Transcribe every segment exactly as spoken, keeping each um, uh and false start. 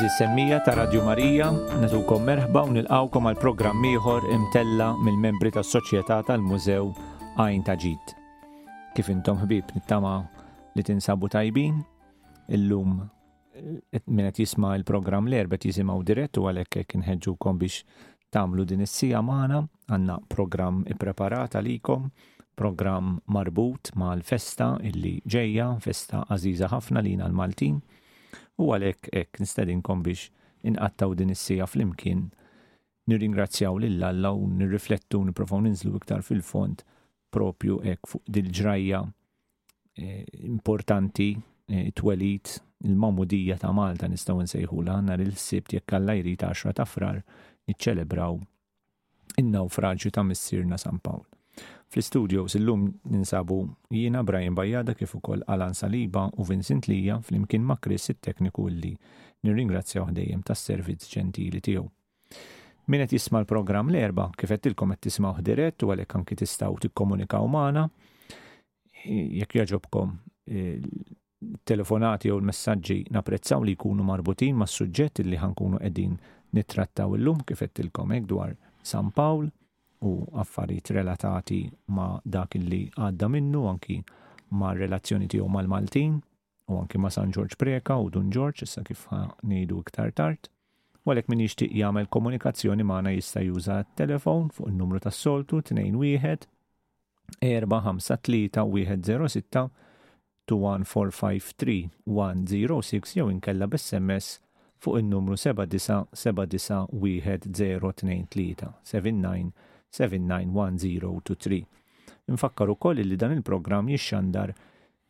Aziz Semmija ta' Radju Marija, natukom merħba u nilqawkom għal programm ieħor imtella mill-membri tas-Soċjetà tal-Mużew Għajn ta' Ġid. Kif intom ħbieb nittama li tinsabu tajbin, illum min qed jisma' l-programm l-erba' jisimgħu dirett u għalhekk hekk inħeġġukom biex tagħmlu din is-sija magħna, għandna programm ippreparat għalikom, programm marbut mal-festa illi ġejja, festa għażiża ħafna lina l-Maltin. U għalhekk hekk nistedinkom biex inqattaw din is-sija flimkien nirringrazzjaw lil Alla u nirriflettu nipprovaw ninżlu iktar fil-fond propju hekk fuq din il-ġrajja importanti twelid il-Magħmudija ta' Malta nistgħu nsejħula nhar il-Sibt jekk Alla jrid għaxra ta' frar niċċelebraw in-nawfraġġju ta' missierna San Pawl. Fl-studios illum ninsabu jien Abraham Bajada kif ukoll Alan Saliba u Vincent Lija flimkien ma' Chris it-tekniku li nirringrazzjaw dejjem tas-servizz ġentili tiegħu. Min qed jisma' l-programm l-erba' kif qedtilkom qed tisimgħu dirett u għalhekk anki tistgħu tikkomunikaw magħna jekk jogħġobkom telefonati jew l-messaġġi napprezzaw li jkunu marbutin mas-suġġett li ħankunu qegħdin nittrattaw illum kif qedtilkom Edwar San Pawl u affarijiet relatati ma' dak li għadda minnu anki ma' relazzjoni tiegħu mal-Maltin u anki ma' San Ġorġ Preka u Dun Ġorġ issa kif ngħidu iktar tard. U għalhekk min jixtieq jagħmel komunikazzjoni magħna jista' juża t-telefon fuq in-numru tas-soltu tnejn wieħed erba' ħamsa tlieta wieħed żero sitta tnejn wieħed four five three one zero six jew inkella b'S M S fuq in-numru seba' disa' seba' disa' wieħed żero tnejn tlieta seba' tisa' seba' tisa' wieħed żero tnejn tlieta. Infakkar ukoll li dan il-programm jixxandar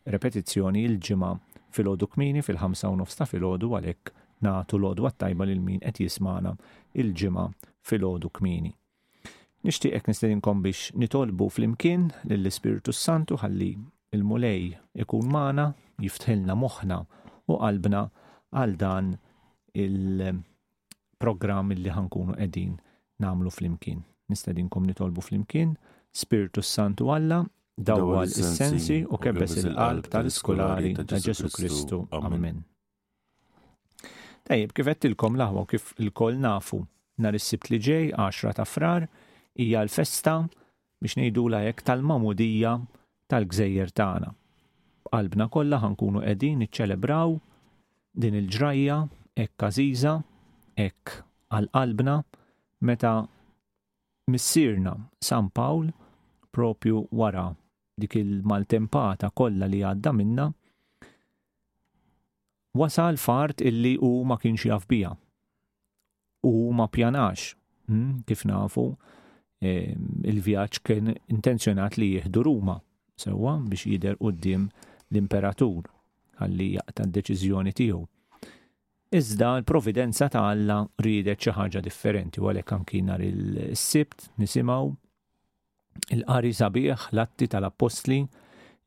repetizzjoni l-ġimgħa filgħodu kmieni fil-ħamsa u nofs ta' filgħodu għalhekk nagħtu l-għodwa tajba lil min qed jismagħna il-ġimgħa filgħodu kmieni. Nixtieq nistedinkom biex nitolbu flimkien lill-Ispiritu Santu ħalli il-mulej ikun magħna jiftħilna moħħna u qalbna għal dan il-programm li ħankunu qegħdin nagħmlu flimkien. Nistedinkom nitolbu flimkien, Spiritu Santu Alla, dawwal is-sensi u kebbes il-qalb tal-iskolari ta' Ġesu Kristu. Amen. Tajjeb, kif qedtilkom l-aħwa kif il-koll nafu nhar is-Sibt li ġej għaxra ta' frar hija l-festa biex ngħidula hekk tal-Magħmudija tal-Gżejjer tagħna. Qalbna kollha ħankunu qegħdin niċċelebraw din il-ġrajja hekk għażiża hekk għal qalbna meta missierna San Pawl propju wara dik il-maltempata kollha li għadda minna wasal fart illi hu ma kienx jaf biha u ma pjanax mm, kif nafu e, il-vjaġġ kien intenzjonat li jieħdu Ruma sewwa biex jidher quddiem l-imperatur ħalli jaqta' d-deċiżjoni tiegħu. Iżda l-Providenza ta' Alla riedet xi ħaġa differenti u għalhekk anki nhar is-Sibt nisimgħu il-qari sabiħ l-atti tal-Apostli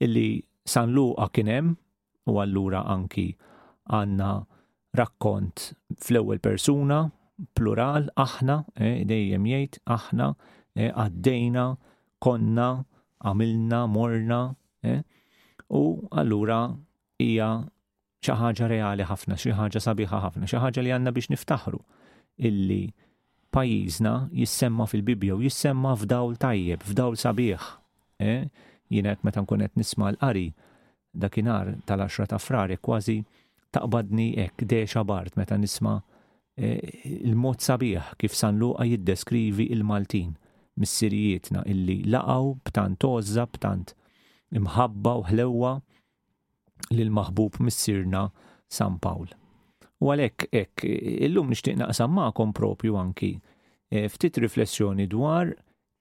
illi San Luqa kien hemm u allura anki għandna rakkont fl-ewwel persuna plural aħna dejjem jgħid aħna għaddejna konna għamilna morna u allura hija xi ħaġa reali ħafna, xi ħaġa sabiħa ħafna, xi ħaġa li għandna biex niftaħru illi pajjiżna jissemma fil-Bibja u jissemma f'dawl tajjeb, f'dawl sabiħ. Eh? Jien hekk meta nkun qed nisma' l-qari dakinhar tal-għaxra ta' frar kważi taqbadni hekk dexa bart meta nisma' eh, il-mod sabiħ kif San Luqa jiddeskrivi il-Maltin missirijietna illi laqgħu b'tant għożża, b'tant imħabba u ħlewwa lil-maħbub missierna San Pawl. U għalhekk hekk illum nixtieq naqsam magħkom propju anki e, ftit riflessjoni dwar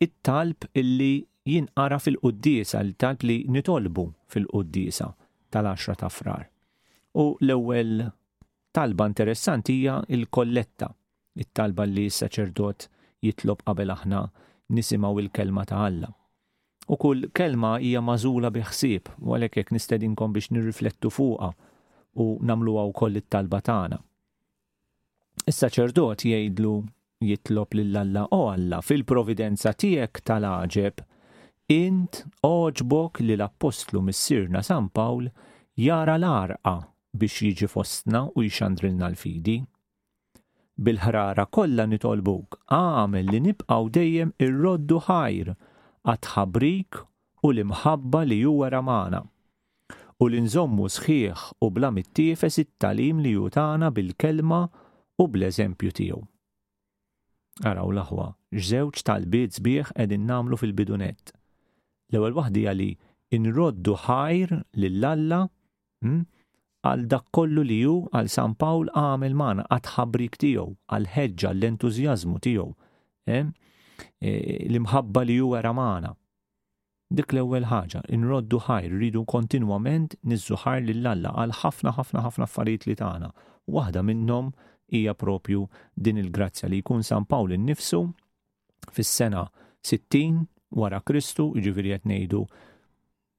it-talb illi jinqara fil-Quddiesa, il-talb li nitolbu fil-Quddiesa tal-għaxra ta' frar. U l-ewwel talba interessanti hija l-kolletta, it-talba li s-saċerdot jitlob qabel aħna nisimgħu il-kelma ta' Alla. U kull kelma hija magħżula bi ħsieb, u għalhekk hekk nistedinkom biex nirriflettu fuqha u nagħmluha wkoll it-talba tagħna. Is-saċerdot jgħidlu jitlob lil Alla: "O Alla, fil-providenza tiegħek tal-għaġeb, int oġbok li l-Apostlu missierna San Pawl jara l-għarqa biex jiġi fostna u jxandrilna l-fidi." Bil-ħrara kollha nitolbuk għamel li nibqgħu dejjem irroddu ħajr għat-ħabrik u l-imħabba li huwa ramana u li nżommu sħiħ u bla mittiefes it-tagħlim li hu tagħna bil-kelma u bl-eżempju tiegħu. Araw l-aħwa x'żewġ talbiet sbieħ qegħdin nagħmlu fil-bidunet. L-ewwel waħda hija li nroddu ħajr lill-Alla għal dak kollu li hu għal San Pawl għamel magħna għat-ħabrik tiegħu, għall-ħeġġa, l-entużjażmu tiegħu, l-imħabba li hu wara magħna. Dik l-ewwel ħaġa, nroddu ħajr, rridu kontinwament nizzuħar lill-Alla għal ħafna ħafna ħafna affarijiet li tagħna. Waħda minnhom hija propju din il-grazzja li jkun San Pawl innifsu fis-sena sittin wara Kristu, jiġifieri qed ngħidu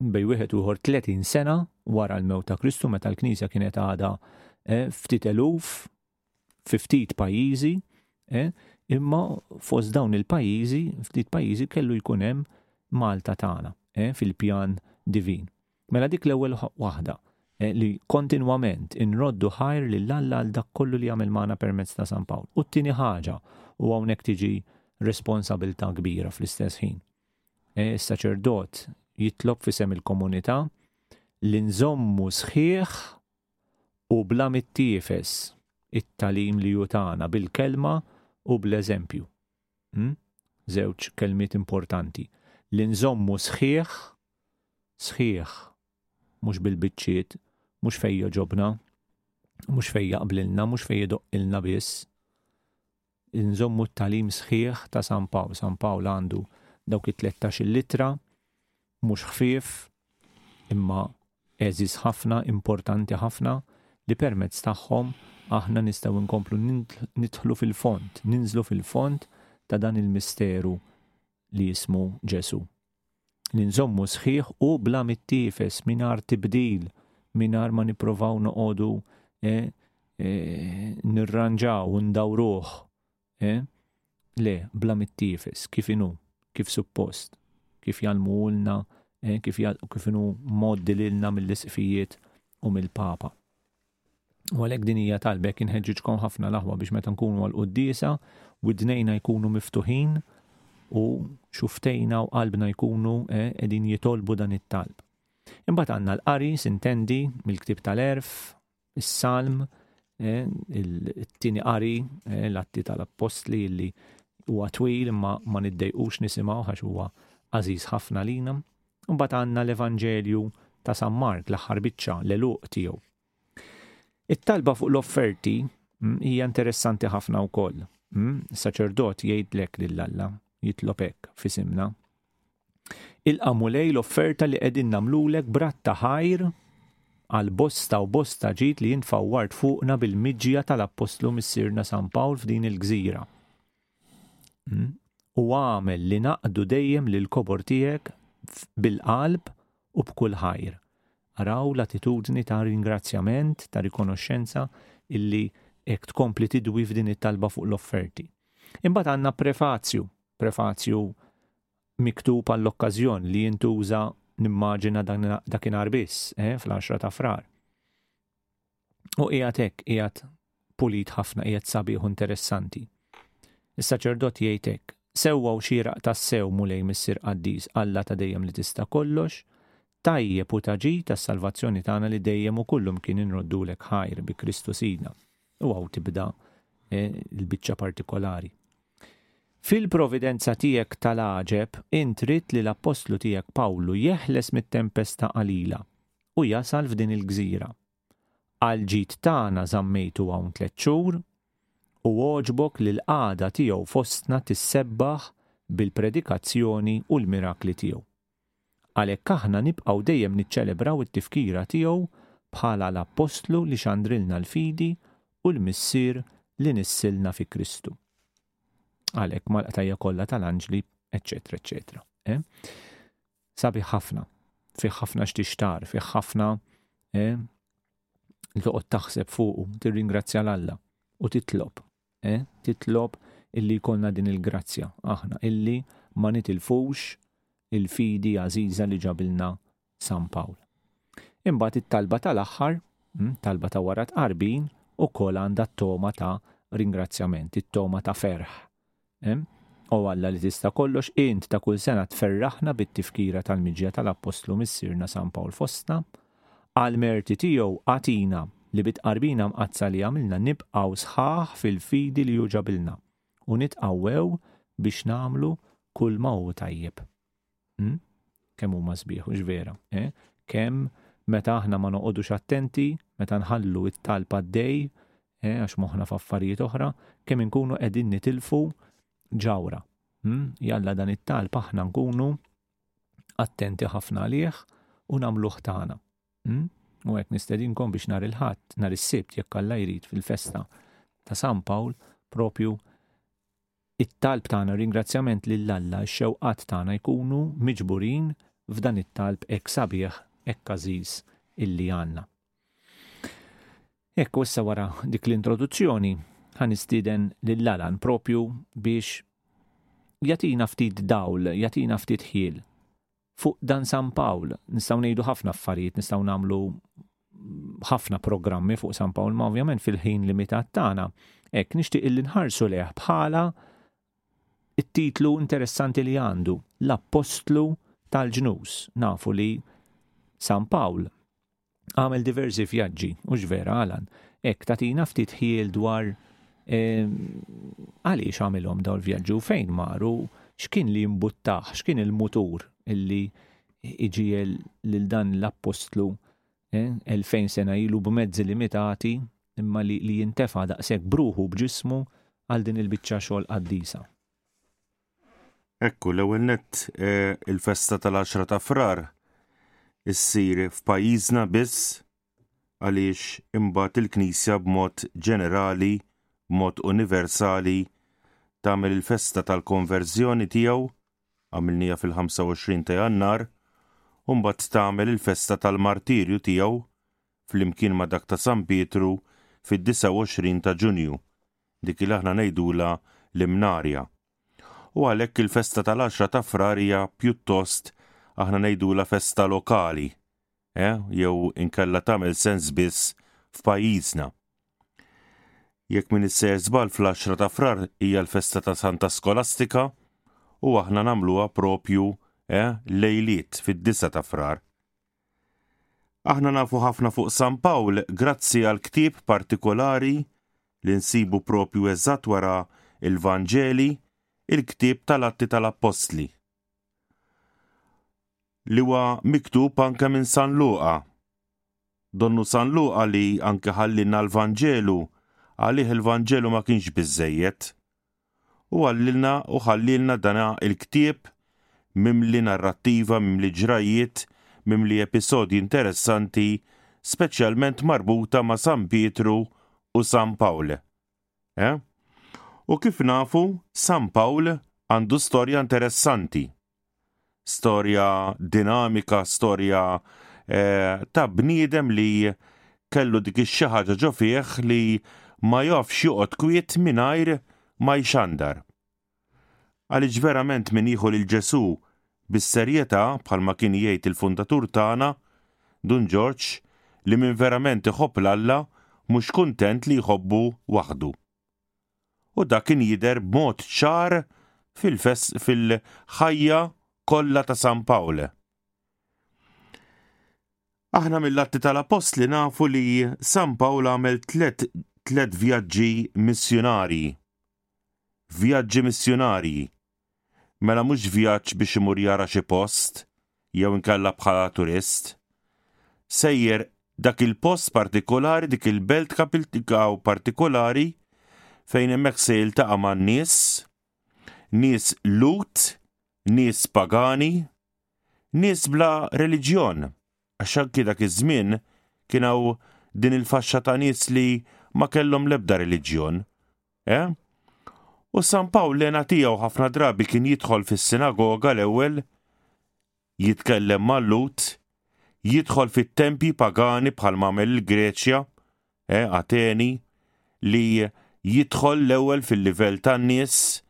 bej wieħed u ieħor tletin sena wara l-mewt ta' Kristu meta l-Knisja kienet għadha ftit eluf ftit pajjiżi, imma fost dawn il-pajjiżi, ftit pajjiżi kellu jkun hemm Malta tagħna fil-pjan divin. Mela dik l-ewwel waħda li kontinwament inroddu ħajr lill-Alla għal dak kollu li jagħmel magħna permezz ta' San Pawl. U t-tieni ħaġa u hawnhekk tiġi responsabilità kbira fl-istess ħin. Is-saċerdot jitlob fisem il-komunità li nżommu sħiħ u bla mittiefes it-tagħlim li hu tagħna bil-kelma u bl-eżempju. Żewġ kelmiet importanti. Li nżommu sħiħ, sħiħ, mhux bil-biċċiet, mhux fejn joġobna, mhux fejn jaqblilna, mhux fejn jidoqqilna biss. Nżommu t-tagħlim sħiħ ta' San Pawl. San Pawl għandu dawk it-tlettax il-litra, mhux ħfief, imma eżis ħafna, importanti ħafna, li permezz tagħhom aħna nistgħu nkomplu nidħlu fil-fond, ninżlu fil-fond ta' dan il-misteru li jismu Ġesu. Li nżommu sħiħ u bla mittiefes mingħajr tibdil, mingħajr ma nippruvaw noqogħdu nirranġaw u ndawruh. Le, bla mittiefes, kif inhu, kif suppost, kif jgħallmulna kif inu moddi lilna mill-isqfijiet u mill-Papa. U għalhekk din hija talbek inħeġġiġkom ħafna l-aħwa biex meta nkunu għall-quddiesa u d-dnejna jkunu miftuħin u xuftejna u qalbna jkunu qegħdin jitolbu dan it-talb. Imbagħad għandna l-qari sintendi mill-ktieb tal-erf, is-Salm, it-tieni qari l-atti tal-Apostli li huwa twil imma ma niddejqux nisimgħu għax huwa għażiż ħafna lilna. Imbagħad għandna l-Evanġelju ta' San Mark l-aħħar biċċa l-eluq tiegħu. It-talba fuq l-offerti hija interessanti ħafna wkoll. Is-saċerdot jgħidlek lill-Alla, jitlob hekk f'isimna. Il-qamulej l-offerta li qegħdin nagħmlulek b'ratta ħajr għal bosta u bosta ġid li jien fawwart fuqna bil-miġġija tal-Apostlu missierna San Pawl f'din il-gżira. U għamel li naqdu dejjem lill-kobor tiegħek bil-qalb u b'kull ħajr. Araw l-attitudni ta' ringrazzjament, ta' rikonoxxenza illi hekk tkompli tidwi f'din it-talba fuq l-offerti. Imbagħad għandna prefazju, prefazju miktub għall-okkażjon li jintuża nimmaġina dakinhar biss fl-għaxra ta' frar. U qiegħed hekk qiegħed pulit ħafna, qiegħed sabiħ interessanti. Is-saċerdot jgħid hekk: sewwa u xieraq tas-sew mulej missier Qaddis Alla ta' dejjem li tista' kollox, tajjeb u taġi tas-salvazzjoni tagħna li dejjem u kullum kien inroddulek ħajr bi Kristu Sidna. U hawn tibda l-biċċa partikolari. Fil-providenza tiegħek tal-għaġeb int ridt li l-Apostlu tiegħek Pawlu jeħles mit-tempesta qalila u jasal f'din il-gżira. Għal ġid tagħna żammejtu hawn tliet xhur, u għoġbok li l-għada tiegħu fostna tissebbaħ bil-predikazzjoni u l-mirakli tiegħu. Għalhekk aħna nibqgħu dejjem niċċelebraw it-tifkira tiegħu bħala l-Apostlu li xandrilna l-fidi u l-missier li nissilna fi Kristu. Għalhekk mal-qtajja kollha tal-Anġli, eċċetera, eċċetera. Sabi ħafna, fi ħafna xtixtar, fi ħafna li toqgħod taħseb fuqu, tirringrazzja l-Alla u titlob. Titlob illi jkollna din il-grazzja aħna, illi ma nitilfux il-fidi għażiża li ġabilna San Pawl. Imbagħad it-talba tal-aħħar, talba ta' wara tqarbin, ukoll għandha t-toma ta' ringrazzjament, it-toma ta' ferħ. U Alla li tista' kollox, int ta' kull sena tferraħna bit-tifkira tal-miġja tal-Apostlu missirna San Pawl fostna, għal-merti tiegħu għatina li bitqarbina mqazza li għamilna nibqgħu sħaħ fil-fidi li juġabilna u nitqawwew biex nagħmlu kull ma hu tajjeb. Kemm huma sbieħ u x'vera, kemm meta aħna ma noqogħdux attenti, meta nħallu t-talba d-dej, għax moħħna f'affarijiet oħra, kemm inkunu qegħdin nitilfu ġawra. Jalla dan it-talb aħna nkunu attenti ħafna għalih u nagħmluh tagħna. U hekk nistedinkom biex nhar il-ħadd, nhar is-Sibt jekk Alla jrid fil-festa ta' San Pawl, propju it-talb tagħna ringrazzjament lil Alla x-xewqat tagħna jkunu miġburin f'dan it-talb hekk sabiħ, hekk għażiż illi għandna. Hekk issa wara dik l-introduzzjoni ħanistieden lil Alan propju biex jagħtina ftit dawl, jagħtina ftit ħiel. Fuq dan San Pawl, nistgħu ngħidu ħafna affarijiet, nistgħu nagħmlu ħafna programmi fuq San Pawl, ma ovvjament fil-ħin limitat tagħna, hekk nixtieq illi nħarsu leh bħala it-titlu interessanti li għandu, l-Apostlu tal-Ġnus. Nafu li San Pawl għamel diversi vjaġġi, u ġvera Alan, hekk tagħtina ftit ħiel dwar għaliex għamilhom dawn il-vjaġġi u fejn maru, x'kien li mbuttaħ, x'kien il-mutur illi iġiel lil dan l-Apostlu elfejn sena ilu b'mezzi limitati imma li jintefa' daqshekk bruħu b'ġismu għal din il-biċċa xogħol qaddisa. Ekku l-ewwel nett il-festa tal-għaxra ta' frar issir f'pajjiżna biss għaliex imbagħad il-Knisja b'mod ġenerali, b'mod universali tagħmel il-festa tal-konverżjoni tiegħu għamilnija fil-ħamsa u għoxrin ta' Jannar, u mbagħad tagħmel il-festa tal-martirju tiegħu flimkien ma' dak ta' San Pietru fid-disa' u għoxrin ta' Ġunju, dik li aħna ngħidula l-Imnarja. U għalhekk il-festa tal-għaxra ta' frar hija pjuttost aħna ngħidula festa lokali, jew inkella tagħmel sens biss f'pajjiżna. Jekk min issejjer żball fl-għaxra ta' frar hija l-festa ta' Santa Skolastika, u aħna nagħmluha propju lejliet fid-disa ta' frar. Aħna nafu ħafna fuq San Pawl grazzi għal ktieb partikolari li nsibu propju eżatt wara l-Vanġeli, il-ktieb tal-Atti tal-Apostli. Li huwa miktub anke minn San Luqa. Donnu San Luqa li anke ħallilna l-Vanġelu għalih il-Vanġelu ma kienx biżżejjed. U għallilna u ħallilna dana il-ktieb mimli narrattiva, mimli ġrajiet, mimli episodji interessanti, speċjalment marbuta ma' San Pietru u San Pawl. U kif nafu, San Pawl għandu storja interessanti. Storja dinamika, storja ta' bniedem li kellu dik ix-xi ħaġa ġo fih li ma jafx joqgħod kwiet mingħajr ma jxandar. Għaliex verament min jieħu lil Ġesù bis-serjetà bħalma kien jgħid il-fundatur tagħna, Dun Ġorġ, li min verament iħobb l-Alla mhux kuntent li jħobbu waħdu. U dak kien jidher b'mod ċar fil-ħajja kollha ta' San Pawl. Aħna mill-Atti tal-Apostli nafu li San Pawl għamel tliet vjaġġi missjonarji. Vjaġġi missjonarji, mela mhux vjaġġ biex imur jara xi post, jew inkella bħala turist, sejjer dak il-post partikolari, dik il-belt kapiltikaw partikolari fejn hemmhekk se jiltaqa' man nies, nies lut, nies pagani, nies bla reliġjon, għax anki dak iż-żmien kien hawn din il-faxxa ta' nies li ma kellhom l-ebda reliġjon. U San Pawl li nagħtijaw ħafna drabi kien jidħol fis-sinagoga l-ewwel, jitkellem mal-Lut, jidħol fit-tempji pagani bħalma għamel il-Greċja, Ateni, li jidħol l-ewwel fil-livell tan-nies,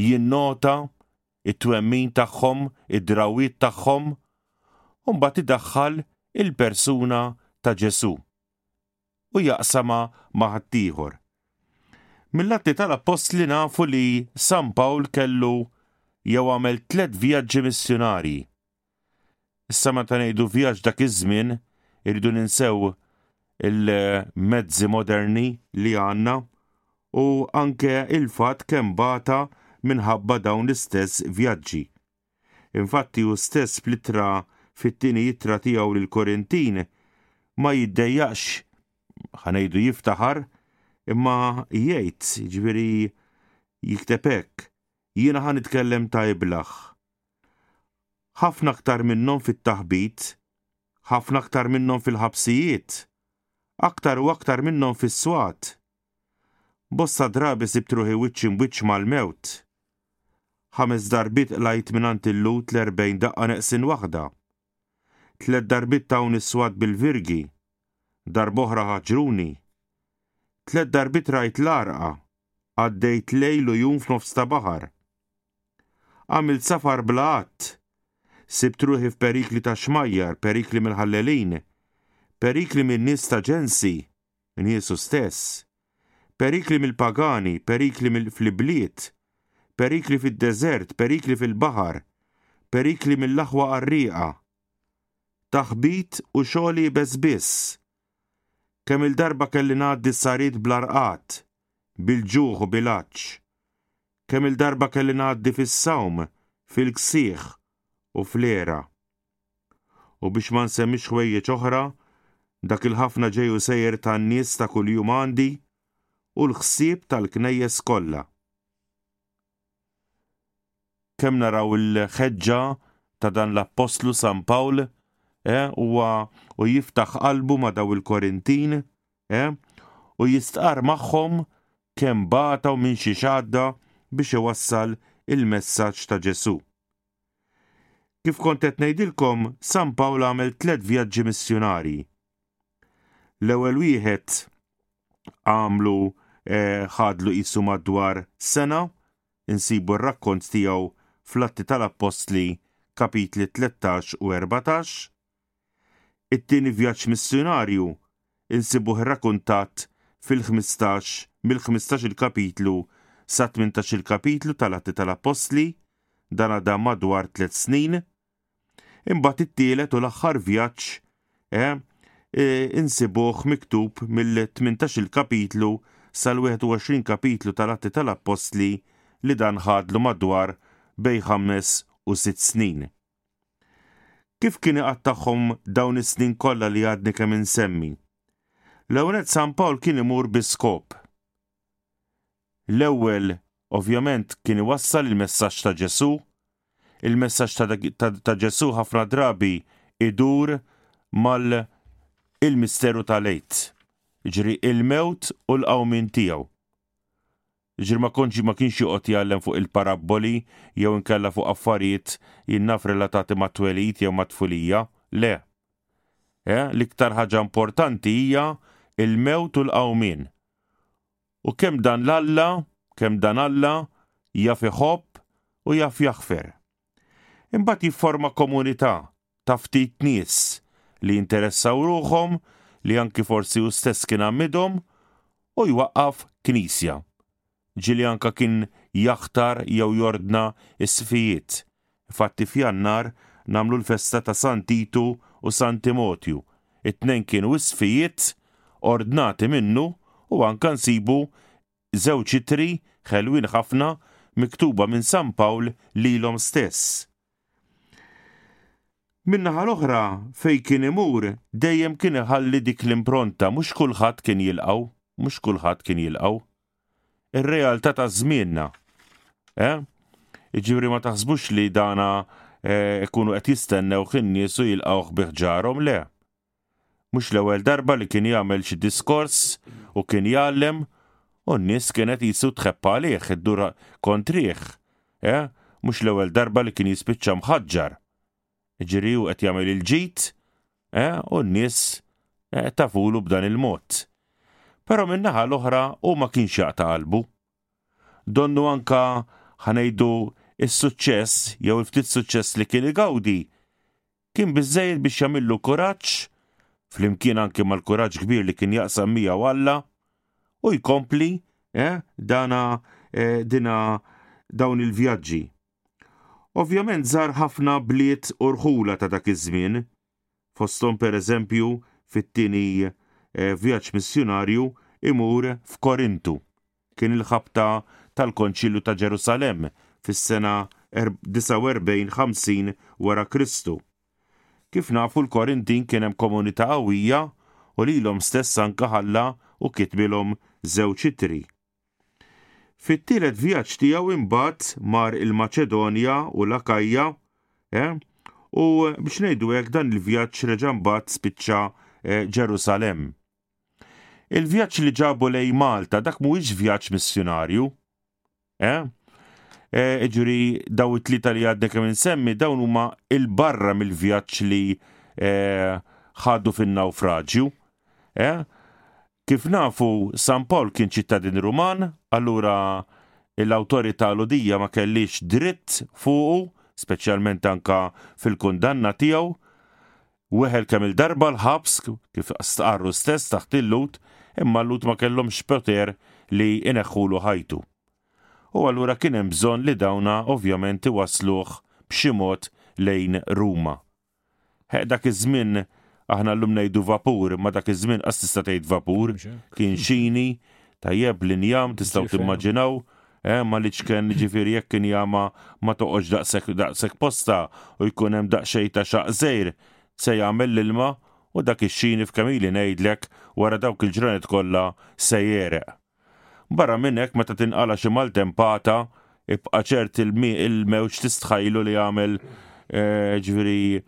jinnota it-twemmin tagħhom, id-drawiet tagħhom, u mbagħad iddaħħal il-persuna ta' Ġesù u jaqsama ma' ħaddieħor. Mill-atti tal-appost li nafu li San Pawl kellu jew għamel tliet vjaġġi missjonari. Issa meta ngħidu vjaġġ dak iż-żmien irridu ninsew il-mezzi moderni li għandna u anke il-fatt kemm bata minħabba dawn l-istess vjaġġi. Infatti hu stess fl-ittra fit-tieni ittra tiegħu lill-Korintin ma jiddejjaqx ħanejdu jiftaħar imma jgħid jiġifieri jikteb hekk jiena ħa nitkellem tajblaħ. Ħafna aktar minnhom fit-taħbit, ħafna aktar minnhom fil-ħabsijiet, aktar u aktar minnhom fis-swat. Bossa drabi sibt ruħi wiċċ imwiċċ mal-mewt. Ħames darbit lajt minant il-lut l-erbejn daqqa neqsin waħda. Tlet darbit tawn is-swat bil-virgi, darboħra ħaġruni. Tlet darbit rajt l-arqa, għaddejt lejl u jum f'nofs ta' baħar. Għamilt safar blaqat, sibt ruħi f'perikli ta' xmajjar, perikli mill-ħallelin, perikli min-nies ta' ġensi, minn Jesu stess, perikli mill-pagani, perikli mill-flibliet, perikli fid-deżert, perikli fil-baħar, perikli mill-aħwa qarrieqa. Taħbit u xogħli beżbiss. Kemm il-darba kelli ngħaddi s-sarid bl-arqat, bil-ġuħ u bil-għaġġ. Kemm il-darba kelli ngħaddi fis-sawm, fil-ksieħ u fl-era. U biex ma nsemmix ħwejjeġ oħra, dak il-ħafna ġej u sejjer tan-nies ta' kuljum għandi u l-ħsieb tal-knejjes kollha. Kemm naraw il-ħeġġa ta' dan l-Apostlu San Pawl u jiftaħ qalbu ma' daw il-Korintin u jistqar magħhom kemm bataw minn xi xgħadda biex iwassal il-messaġġ ta' Ġesù. Kif kont qed ngħidilkom, San Pawl għamel tliet vjaġġi missjonari. L-ewwel wieħed għamlu ħadlu qisu madwar sena, insibu r-rakkont tiegħu fl-Atti tal-Apostli kapitli tlettax u erbatax. It-tieni vjaġġ missjonarju insibuh irrakkuntat fil-ħmistax mill-ħmistax il-kapitlu sa tmintax il-kapitlu tal-Atti tal-Apostli dan għadha madwar tliet snin. Imbagħad it-tielet u l-aħħar vjaġġ insibuh miktub mill-tmintax il-kapitlu sal-21 kapitlu tal-Atti tal-Apostli li dan ħadlu madwar bejn ħames u sitt snin. Kif kien iqgħad tagħhom dawn is-snin kollha li għadni kemm insemmi? L-ewwel San Pawl kien imur bi skop. L-ewwel ovvjament kien iwassal il-messaġġ ta' Ġesù. Il-messaġġ ta' Ġesù ħafna drabi idur mal il-misteru tal-għejt, jiġri il-mewt u l-qawmin tiegħu. Ġir ma konġi ma kienx joqgħod jgħallem fuq il-parabboli jew inkella fuq affarijiet jinnaf relatati ma' twelid jew ma' tfulija, le. L-iktar ħaġa importanti hija il-mewt u l-qawmin. U kemm dan l-Alla, kemm dan Alla jaf iħobb u jaf jaħfer. Imbagħad jifforma komunità ta' ftit nies li jinteressaw ruħhom li anki forsi hu stess kien għammidhom u jwaqqaf knisja. Ġili anka kien jaħtar jew jordna s-sfijiet. Fatti f'jannar namlu l-festa ta' San Titu u San Timotju. It-tnejn kienu s-sfijiet ordnati minnu u anka nsibu żewġ itri ħelwin ħafna miktuba minn San Pawl lilhom stess. Min-naħa l-oħra fejn kien imur dejjem kien iħalli dik l-impronta mhux kulħadd kien jilqgħu, mhux kulħadd kien jilqgħu. Ir-realtà ta' żmienna. Jiġifieri ma taħsbux li dana ikunu qed jistennew in-nies u jilqgħuh bi ħġarhom, le. Mhux l-ewwel darba li kien jagħmel xi diskors u kien jgħallem u n-nies kienet qisu tħebb għalih iddur kontrih. Mhux l-ewwel darba li kien jispiċċa mħaġġar. Jiġri hu qed jagħmel il-ġid u n-nies tafulu b'dan il-mod. Però min-naħa l-oħra u ma kienx jaqta' qalbu. Donnu anka ħanejdu is-suċċess jew il-ftit suċċess li kien igawdi kien biżżejjed biex jagħmillu kuraġġ flimkien anke mal-kuraġġ kbir li kien jaqsam miegħu Alla u jkompli dana dina dawn il-vjaġġi. Ovvjament żar ħafna bliet urħula ta' dak iż-żmien, fosthom pereżempju fit-tieni vjaġġ missjonarju imur f'Korintu. Kien il-ħabta tal-Konċilju ta' Ġerusalemm fis-sena tminja u erbgħin ħamsin wara Kristu. Kif nafu l-Korintin kien hemm komunità qawwija u lilhom stess anke ħalla u kitbilhom żewġ ittri. Fit-tielet vjaġġ tiegħu imbagħad mar il-Maċedonja u l-Akajja u biex ngħidu hekk dan il-vjaġġ reġa' mbagħad spiċċa Ġerusalemm. Il-vjaġġ li ġabu lejn Malta dak mhuwiex vjaġġ missjonarju. Ġuri daw it-tlieta li għadna kemm insemmi dawn huma il-barra mill-vjaġġ li ħadu fin-nawfraġġju. Kif nafu San Pawl kien ċittadin Ruman, allura l-awtorità Lodija ma kellix dritt fuqu, speċjalment anke fil-kundanna tiegħu, weħel kemm il-darba l-ħabs kif stqarru stess taħt il-lut, imma l-lut ma kellhomx poter li ineħħulu ħajtu. U allura kien hemm bżonn li dawna ovvjament iwassluh b'xi mod lejn Ruma. Dak iż-żmien aħna llum ngħidu vapur, imma dak iż-żmien qas tista' tgħid vapur, kien xini, tajjeb linjam tistgħu timmaġinaw, ma li x'kien ġifieri jekk kien jama ma toqgħodx daqshekk daqshekk posta u jkun hemm daqsxejn ta' xaq żgħir se jagħmel l-ilma u dak ix-xini f'kamili ngħidlek wara dawk il-ġranet kollha se jgħereq. Barra minn hekk meta tinqala xi maltempata ibqa' ċert il-mewġ tistħajlu li jagħmel ġifieri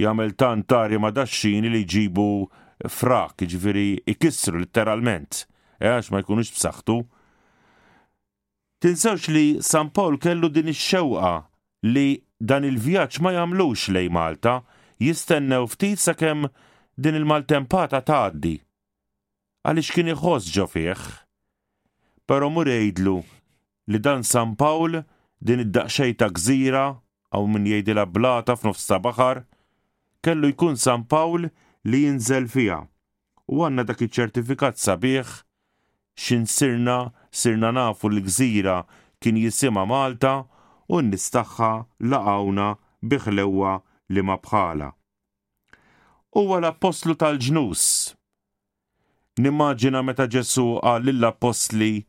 jagħmel tant tarja ma' daxxini li jġibu frak, ġifieri ikissru litteralment, għax ma jkunux b'saħħtu. Tinsewx li San Pawl kellu din ix-xewqa li dan il-vjaġġ ma jagħmlux lejn Malta, jistennew ftit sakemm din il-maltempata tgħaddi. Għaliex kien iħoss ġo fih. Però mhur jgħidlu li dan San Pawl din id-daqsxejn ta' gżira aw min jgħidilha blata f'nofs ta' baħar, kellu jkun San Pawl li jinżel fiha. U għandna dak iċ-ċertifikat sabiħ x'in sirna sirna nafu l-gżira kien jisimha Malta u n-nies tagħha laqgħuna bi ħlewwa li ma bħalha. Huwa l-apostlu tal-ġnus. Nimmaġina meta Ġesù qal lill-apostli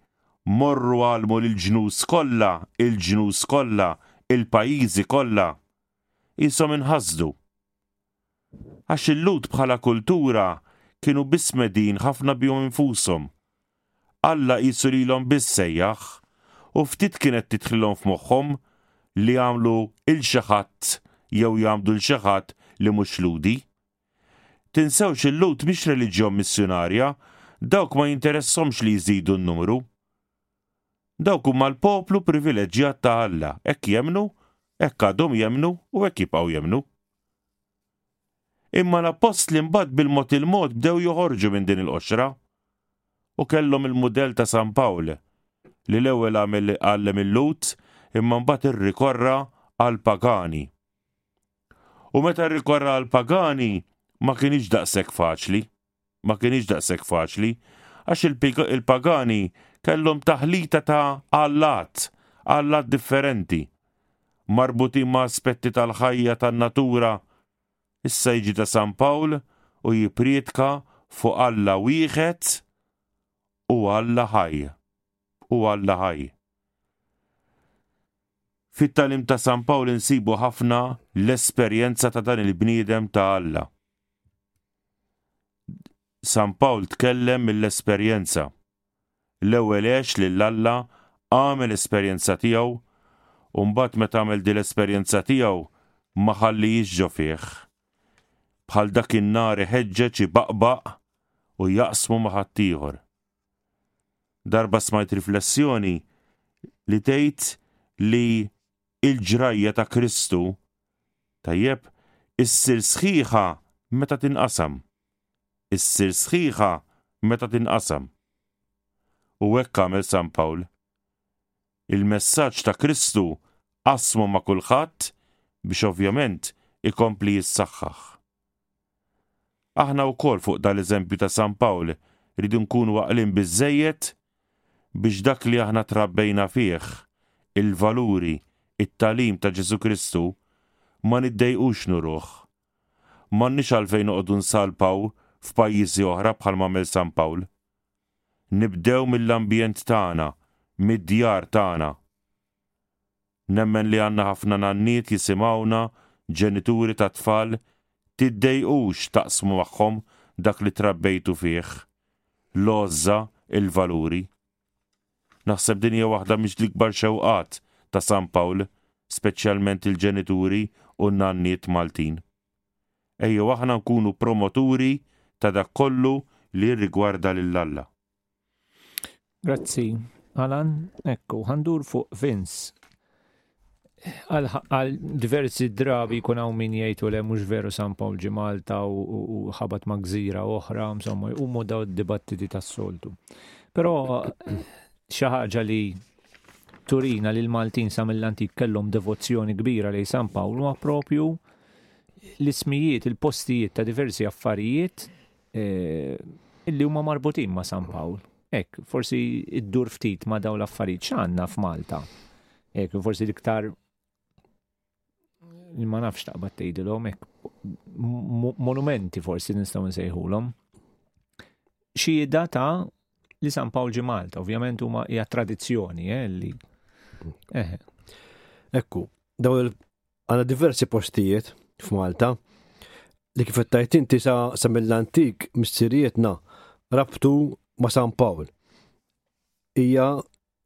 morru għalmu lill-ġnus kollha, il-ġnus kollha, il-pajjiżi kollha, ishom inħasdu. Għax il-Lud bħala kultura kienu biss medin ħafna bihom infushom. Alla qisu lilhom biss sejjaħ u ftit kienet tidħilhom f'moħħhom li jagħmlu il xi ħadd jew jagħmlu l xi ħadd li mhux ludi. Tinsewx il-Lud mhix reliġjon missjonarja, dawk ma jinteressomx li jżidu n-numru. Dawk huma l-poplu privileġġjat ta' Alla, hekk jemmnu, hekk għadhom jemmnu u hekk jibqgħu jemmnu. Imma l-apostli mbagħad bil-mod il-mod bdew joħorġu minn din il-qoxra u kellhom il-mudell ta' San Pawl li l-ewwel għallem il-Lut imma mbagħad irrikorra għall-pagani. U meta rrikorra għall-pagani ma kienx daqshekk faċli, ma kienx daqshekk faċli għax il-pagani kellhom taħlita ta' allat, allat differenti, marbutin ma' aspetti tal-ħajja tan-natura. Issa jiġi ta' San Pawl u jipprietka fuq Alla wieħed u Alla ħaj, u Alla ħaj. Fit-tagħlim ta' San Pawl insibu ħafna l-esperjenza ta' dan il-bniedem ta' Alla. San Pawl tkellem mill-esperjenza. L-ewwel għex lil Alla għamel esperjenza tiegħu u mbagħad meta għamel din l-esperjenza tiegħu ma ħallihiex ġo fih. Bħal dak in-nar iħeġġeġ ibaqbaq u jaqsmu ma' ħadd ieħor. Darba smajt riflessjoni li tgħid li l-ġrajja ta' Kristu tajjeb issir sħiħa meta tinqasam. Issir sħiħa meta tinqasam. U hekk għamel San Pawl. Il-messaġġ ta' Kristu qasmu ma' kulħadd biex ovvjament ikompli jissaħħaħ. Aħna wkoll fuq dal-eżempju ta' San Pawl rridu nkunu għaqlin biżżejjed biex dak li aħna trabbejna fih, il-valuri, it-talim ta' Ġesu Kristu, ma niddejqux nuruh. Ma nix għalfejn noqogħdu nsalpaw f'pajjiżi oħra bħal ma għamel San Pawl. Nibdew mill-ambjent tagħna, mid-djar tagħna. Nemmen li għandna ħafna nanniet jisimgħuna, ġenituri ta' tfal, tiddejqux taqsmu magħhom dak li trabbejtu fih, l-għoża, il-valuri. Naħseb din hija waħda mhix l-ikbar xewqat ta' San Pawl, speċjalment il-ġenituri u n-nanniet Maltin. Ejjew aħna nkunu promoturi ta' dak kollu li rigwarda lill-Alla. Grazzi, Alan, ekku, ħandur fuq Vince. Għal diversi drabi kun hawn min jgħidu le mhux veru San Pawl ġie Malta u ħabat ma' gżira oħra, insomma, huma daw id-dibattiti tas-soltu. Però xi ħaġa li turina li l-Maltin sa mill-antik kellhom devozzjoni kbira lejn San Pawl huwa proprju l-ismijiet, il-postijiet ta' diversi affarijiet illi huma marbutin ma' San Pawl. Hekk, forsi iddur ftit ma' dawn l-affarijiet x'għandna f'Malta. Hekk, forsi l-iktar ma nafx taqbad tgħidilhom hekk monumenti forsi nistgħu nsejħulhom. Xhieda ta' li San Pawl ġie Malta, ovvjament huma hija tradizzjoni li. Ekku, dawn għandna diversi postijiet f'Malta li kif qed inti sa mill-antik missierietna rabtu ma' San Pawl. Hija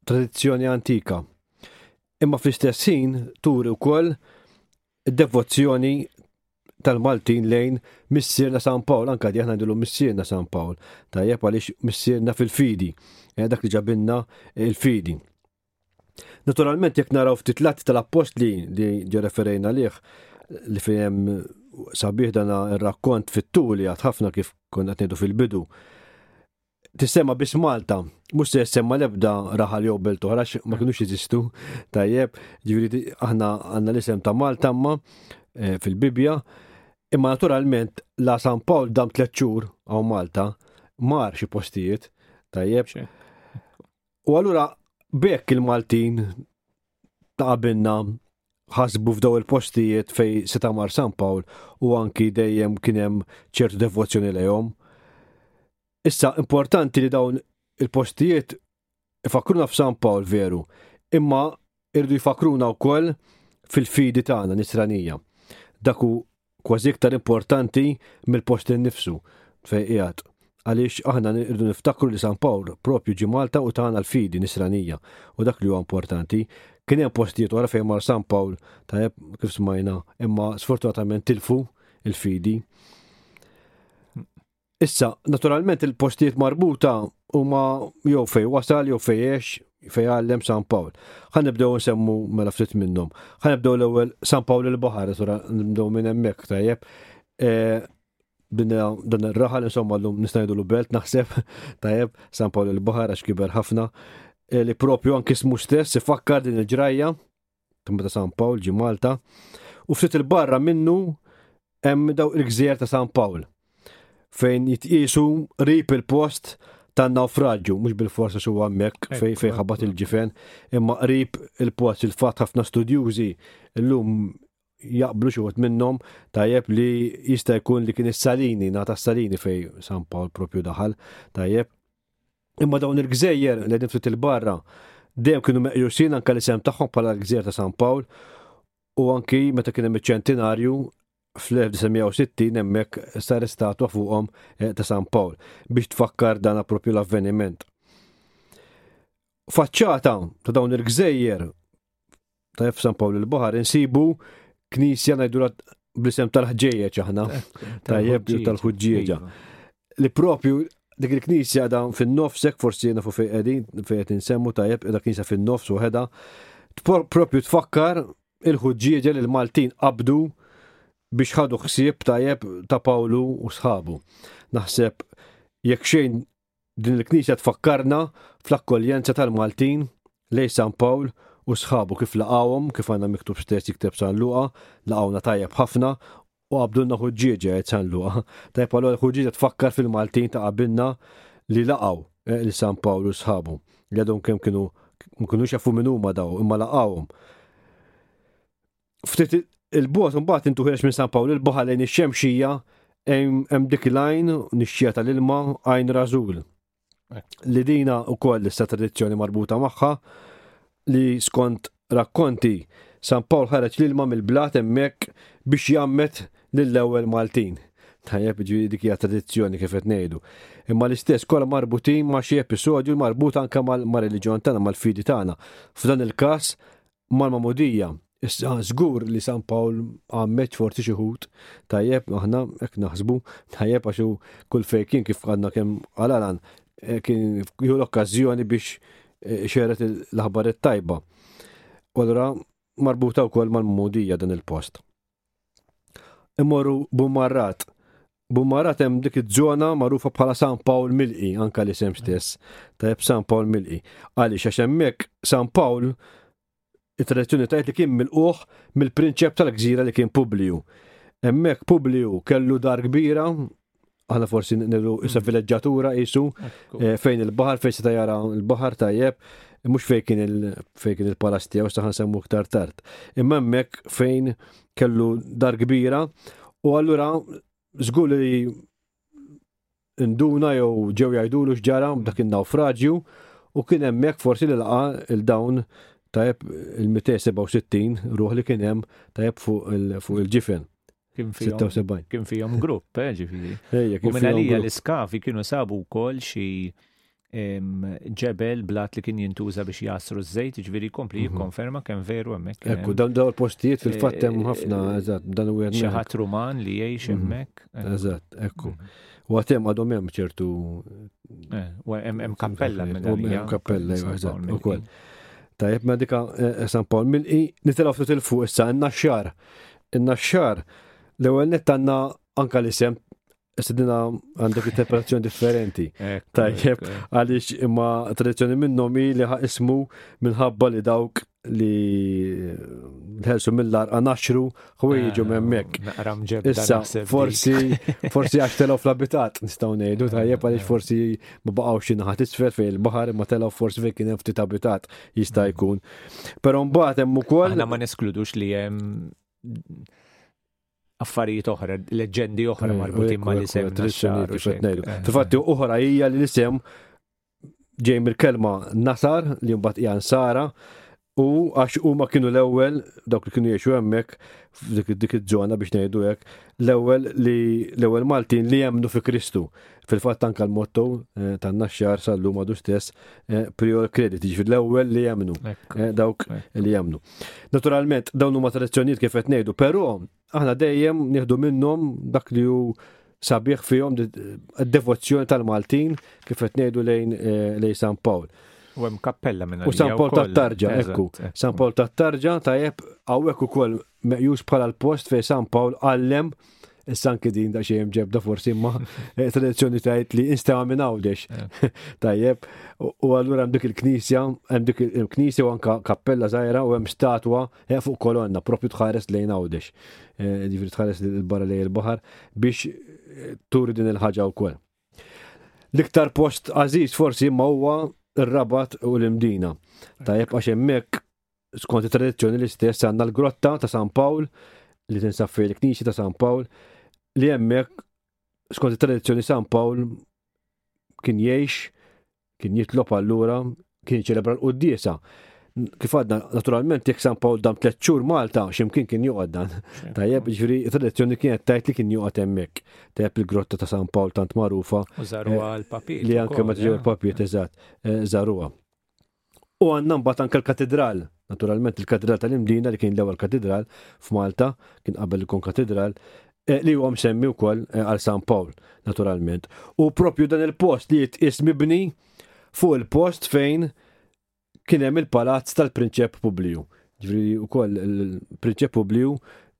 tradizzjoni antika. Imma fl-istess ħin turi wkoll id-devozzjoni tal-Maltin lejn missierna San Pawl, anke li aħna ngħidulhom missierna San Pawl, tajjeb għaliex missierna fil-fidi, dak li ġabilna il-fidi. Naturalment jekk naraw ftit latti tal-apostli li ġie referejna għalih li fejn hemm sabiħ dan ir-rakkont fit-tul li għad ħafna kif konna qed ngħidu fil-bidu. Tissemma biss Malta, mhux se jissemma l-ebda raħal jew belt oħra għax ma kinux jeżistu, tajjeb, ġifieri aħna għandna l-isem ta' Malta imma fil-Bibja. Imma naturalment la San Pawl dam tliet xhur hawn Malta, mar xi postijiet, tajjeb. U allura b'hekk il-Maltin ta' qabilna ħasbu f'daw il-postijiet fejn seta' mar San Pawl u anki dejjem kien hemm ċertu devozzjoni lejhom. Issa importanti li dawn il-postijiet ifakruna f'San Pawl veru, imma irdu jfakruna wkoll fil-fidi tagħna nisranija. Dak hu kważi iktar importanti mill-post innifsu fejn qiegħed. Għaliex aħna nirdu niftakru li San Pawl propju ġie Malta u tagħna l-fidi nisranija u dak li huwa importanti. Kien hemm postijiet oħra fejn mar San Pawl tajjeb kif smajna, imma sfortunatament tilfu il-fidi. Issa, naturalment il-postijiet marbuta huma jew fejn wasal jew fejn għex fejn għallem San Pawl. Ħa nibdew nsemmu mela ftit minnhom. Ħa nibdew l-ewwel San Pawl il-Baħar, nibdew minn hemmhekk tajjeb. Dan ir-raħal insomma llum nista' ngħidulu belt naħseb tajjeb San Pawl il-Baħar għax kiber ħafna li proprju anke ismu stess ifakkar din il-ġrajja ta' San Pawl ġie Malta u ftit il-barra minnu hemm daw il-gżejjer ta' San Pawl fejn jitqiesu qrib il-post tan-nawfraġġju, mhux bil-forsa xi huwa hemmhekk fejn ħabat il-ġifen, imma qrib il-post il-fatt ħafna studjużi llum jaqblu xi wieħed minnhom tajjeb li jista' jkun li kien is-Salini, ngħata s-Salini fejn San Pawl proprju daħal tajjeb. Imma dawn il-gżejjer li qegħdin ftit il-barra dejjem kienu meqjusin anke l-isem tagħhom bħala l-gżejjer ta' San Pawl u anki meta kien hemm iċ-ċentinarju fl-elf sittin hemmhekk sar istatwa fuqhom ta' San Pawl biex tfakkar dan proprju l-avveniment. Faċċata ta' dawn il-gżejjer ta' San Pawl il-Baħar insibu knisja ngħidulha bl-isem tal-ħġejjeġ aħna tajjeb tal-ħuġġieġa. Li proprju dik il-knisja dan fin-nofs hekk forsi jiena fuq fejn qegħdin fejn qed insemmu tajjeb dak knisja fin-nofs u ħeda proprju tfakkar il-ħuġġieġa li l-Maltin qabdu biex ħadu ħsieb tajjeb ta' Pawlu u sħabu. Naħseb jekk xejn din il-knisja tfakkarna fl-akkoljenza tal-Maltin lejn San Pawl u sħabu kif laqgħuhom, kif għandna miktub stess jikteb San Luqa, laqgħuna tajjeb ħafna u qabdulna ħuġġieġa qed San Luqa. Tajjeb allura l-ħuġġieġa tfakkar fil-Maltin ta' qabilna li laqgħu lil San Pawl u sħabu. li għadhom kemm kienu mkienu xafu minn huma daw imma laqgħuhom. Ftit il-bogħod imbagħad intu ħirex minn San Pawl il-baħar lejn ix-xemxija hemm dik il-għajn nixxija tal-ilma għajn rażul. Li dina wkoll issa tradizzjoni marbuta magħha li skont rakkonti San Pawl ħareġ l-ilma mill-blat hemmhekk biex jammet lill-ewwel Maltin. Tajjeb ġieli dik hija tradizzjoni kif qed ngħidu. Imma l-istess kollha marbutin ma' xi episodju marbut anke mar-reliġjon tagħna mal-fidi tagħna. F'dan il-każ mal-Magħmudija. Issa żgur li San Pawl għammet forsi xi ħud tajjeb aħna hekk naħsbu tajjeb għax hu kull fejn kien kif għandna kemm għal Alan kien jieħu l-okkażjoni biex xeret l-aħbarijiet tajba. U allura marbuta wkoll mal-Magħmudija dan il-post. Imorru Bumarrat. Bumarrat hemm dik iż-żona magħrufa bħala San Pawl Milqi anke l-isem stess. Tajjeb San Pawl Milqi. Għaliex għax hemmhekk San Pawl it-tradizzjoni tgħid li kien milquh mill-prinċep tal-gżira li kien Publiju. Hemmhekk Publiju kellu dar kbira, aħna forsi nillu issa vileġġatura qisu fejn il-baħar fejn seta jara l-baħar tajjeb mhux fejn kien fejn kien il-palast tiegħu issa ħansemmu aktar tard. Imma hemmhekk fejn kellu dar kbira u allura żgur li nduna jew ġew jgħidulu x'ġara b'dak in-nawfraġġju u kien hemmhekk forsi li laqa' il-dawn tajjeb il-mejja u seba' u sittin ruħ li kien hemm tajjeb fuq il-ġifen. Kien fihom grupp, eh ġifieri. U minn għalija l-iskafi kienu sabu wkoll xi ġebel blat li kien jintuża biex jgħassru ż-żejt, jiġifieri jkompli jikkonferma kemm veru hemmhekk. Ekku dawn dawn il-postijiet fil-fatt hemm ħafna eżatt dan huwa xi ħadd Ruman li jgħix hemmhekk. Eżatt, ekku. U għad hemm għadhom hemm ċertu hemm kappella minn għalija. Hemm kappella jew eżatt ukoll. Tajjeb ma dik San Pawl Milqi nitilgħu ftit il fuq issa in-naxxar. In-naxxar l-ewwel nett għandna anke l-isem Sidina għandek interpretazzjoni differenti. Tajjeb għaliex imma tradizzjoni minnhom hi li ħaqismu minħabba li dawk li ħelsu mill-arqa naxxru ħwejġu hemmhekk. Issa forsi forsi għax telgħu fl-abitat nistgħu ngħidu tajjeb għaliex forsi ma baqgħux xi naħa tisfel fejn il-baħar imma telgħu forsi fejn kien hemm ftit abitat jista' jkun. Però mbagħad hemm ukoll aħna ma neskludux li hemm affarijiet oħra, leġendi oħra marbutin ma' l-isem naxxar. Fil-fatt oħra hija li l-isem ġej mill-kelma nasar li mbagħad hija nsara u għax huma kienu l-ewwel dawk li kienu jgħixu hemmhekk dik iż-żona biex ngħidu hekk l-ewwel li l-ewwel Maltin li jemmnu fi Kristu. Fil-fatt anke l-motto tan-naxxar sal-lum għadu stess prior credit, jiġifieri l-ewwel li jemmnu dawk li jemmnu. Naturalment dawn huma tradizzjonijiet kif qed ngħidu, però aħna dejjem nieħdu minnhom dak li hu sabiħ fihom id-devozzjoni tal-Maltin kif qed ngħidu lejn lejn San Pawl. U hemm kappella minn għalija. U San Pawl tat-Tarġa, ekku. San Pawl tat-Tarġa tajjeb hawnhekk ukoll meqjus bħala l-post fejn San Pawl għallem issa anke din da xejn ġebda forsi imma tradizzjoni tgħid li instema' minn għawdex. Tajjeb u allura hemm dik il-knisja, hemm dik il-knisja u anke kappella żgħira u hemm statwa fuq kolonna proprju tħares lejn għawdex. Jiġifieri tħares barra lejn il-baħar biex turi din il-ħaġa wkoll. L-iktar post għażiż forsi imma huwa ir-Rabat u l-Imdina. Tajjeb għax hemmhekk skont it-tradizzjoni l-istess għandna l-grotta ta' San Pawl li tinsab fejn il-Knisja ta' San Pawl li hemmhekk skont it-tradizzjoni San Pawl kien jgħix, kien jitlob allura, kien jiċċelebra l-Quddiesa. Kif għadna naturalment jekk San Pawl dam tliet xhur Malta x'imkien kien joqgħod dan. Tajjeb jiġri t-tradizzjoni kienet tgħid li kien joqgħod hemmhekk. Tajjeb il-grotta ta' San Pawl tant magħrufa. U żaruha l-papiet. Li anke meta ġew il-papiet eżatt żaruha. U għandna mbagħad anke l-katedral. Naturalment il-katedral tal-Imdina li kien l-ewwel katedral f'Malta kien qabel ikun katedral li huwa msemmi wkoll għal San Pawl naturalment. U proprju dan il-post li jitqies mibni fuq il-post fejn kien hemm il-palazz tal-Prinċep Publiju. Ġifieri wkoll il-Prinċep Publiju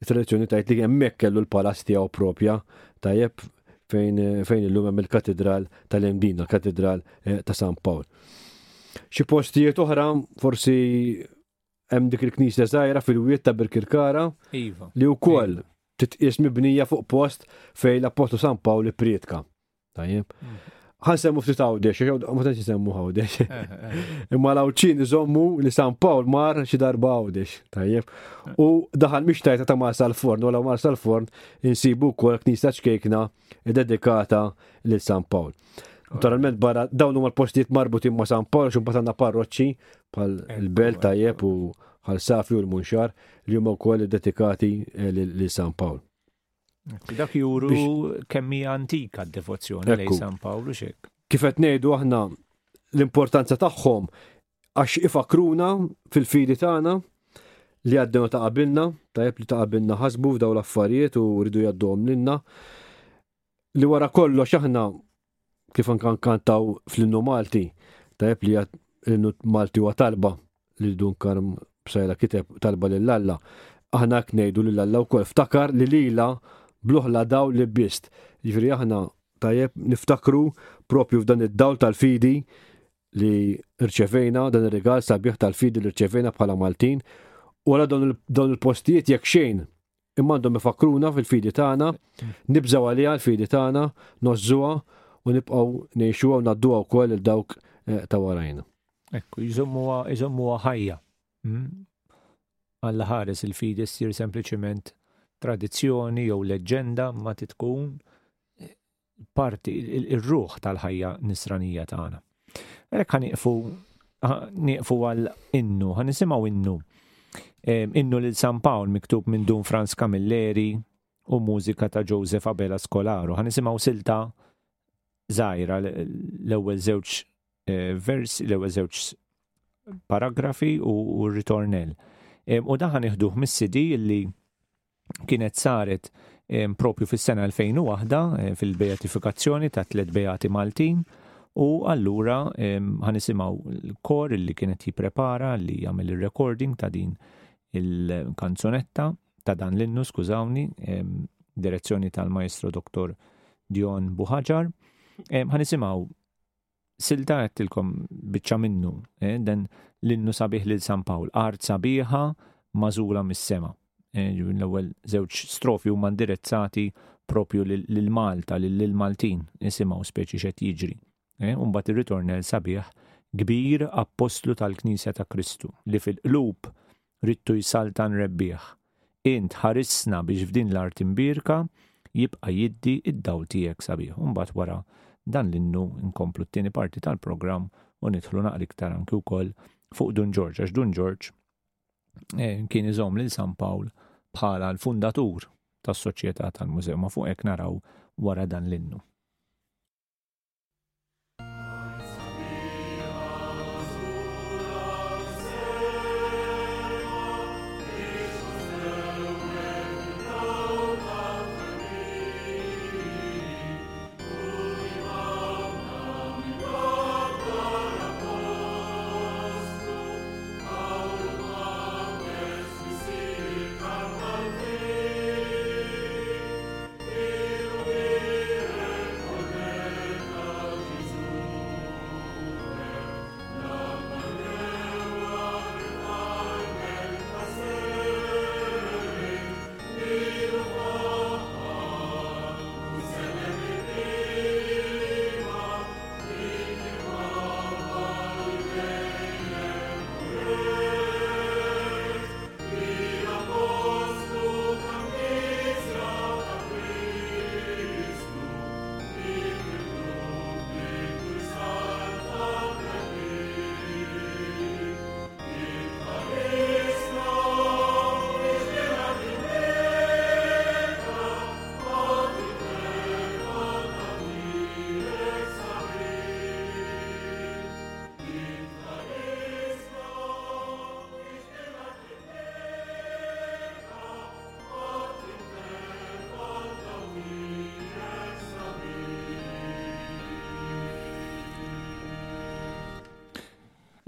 tradizzjoni tgħid li hemmhekk kellu l-palazz tiegħu proprja tajjeb fejn fejn illum hemm il-katedral tal-Imdina, katedral ta' San Pawl. Xi postijiet oħra forsi hemm dik il-Knisja żgħira fil-wied ta' Birkirkara li wkoll titqies mibnija fuq post fejn l-Apostlu San Pawl ippriedka. Tajjeb. ħansemmu ftit għawdex, ma tantx isemmu għawdex. Imma l-Awċin iżommu li San Pawl mar xi darba għawdex, tajjeb. U daħal mhix tajta ta' Marsa l-Forn, wara Marsa l-Forn insibu wkoll knisa ċkejkna dedikata lil San Pawl. Naturalment barra dawn huma l-postijiet marbutin ma' San Pawl x'imbat għandna parroċċi bħal il-Belt tajjeb u ħalsafju u l-Munxar li huma wkoll dedikati lil San Pawl. Dak juru kemm hija antika d-devozzjoni lejn San Pawl u x'hekk. Kif qed ngħidu aħna l-importanza tagħhom għax ifakruna fil-fidi tagħna li għaddew ta' qabilna, tajjeb li ta' qabilna ħasbu f'dawn l-affarijiet u rridu jgħadduhom lilna. Li wara kollox aħna kif anke nkantaw fl-innu Malti, tajjeb li l-innu Malti huwa talba li dun karm b'sejla kiteb talba lil Alla. Aħna hekk ngħidu lil Alla wkoll ftakar li lilha bluħla daw li bist. Jiġri aħna tajjeb niftakru propju f'dan id-dawl tal-fidi li rċevejna, dan ir-rigal sabiħ tal-fidi li rċevejna bħala Maltin, u għala dawn il-postijiet jekk xejn imma għandhom ifakruna fil-fidi tagħna, nibżgħu għaliha l-fidi tagħna, nożżuha u nibqgħu ngħixuha u ngħadduha wkoll lil dawk ta' warajna. Ekku, jżommuha jżommuha ħajja. Alla ħares il-fidi ssir sempliċement tradizzjoni jew leġenda ma titkun parti ir-ruħ tal-ħajja nisranija tagħna. Għalhekk ħanieqfu nieqfu għal innu, ħanisimgħu innu. Innu lil San Pawl miktub minn dun Franz Camilleri u mużika ta' Joseph Abela Skolaru. Ħanisimgħu silta żgħira l-ewwel żewġ versi, l-ewwel żewġ paragrafi u r-ritornell. U dan ħanieħduh mis-CD li kienet saret propju fis-sena elfejn u waħda fil-beatifikazzjoni ta' tliet beati Maltin u allura ħanisimgħu l-kor li kienet jipprepara li jagħmel ir-recording ta' din il-kanzunetta ta' dan l-innu, skużawni, direzzjoni tal-Maestro Dr. Dion Buħagar. Ħanisimgħu silta għedtilkom biċċa minnu dan l-innu sabiħ lil San Pawl, art sabiħa mażula mis-sema. L-ewwel żewġ strofi huma ndirezzati propju lil Malta, lil Maltin, nisimgħu speċi x'qed jiġri. U mbagħad ir-ritornell sabiħ kbir apostlu tal-Knisja ta' Kristu li fil-qlub rittu jsaltan rebbieħ. Int ħarisna biex f'din l-art imbierka jibqa' jiddi id-dawl tiegħek sabiħ. U mbagħad wara dan l-innu nkomplu t-tieni parti tal-programm u nidħlu naqra iktar anke wkoll fuq Dun Ġorġ, għax Dun Ġorġ kien iżomm lil San Pawl bħala l-fundatur tas-soċjetà tal-mużew ma fuq hekk naraw wara dan l-innu.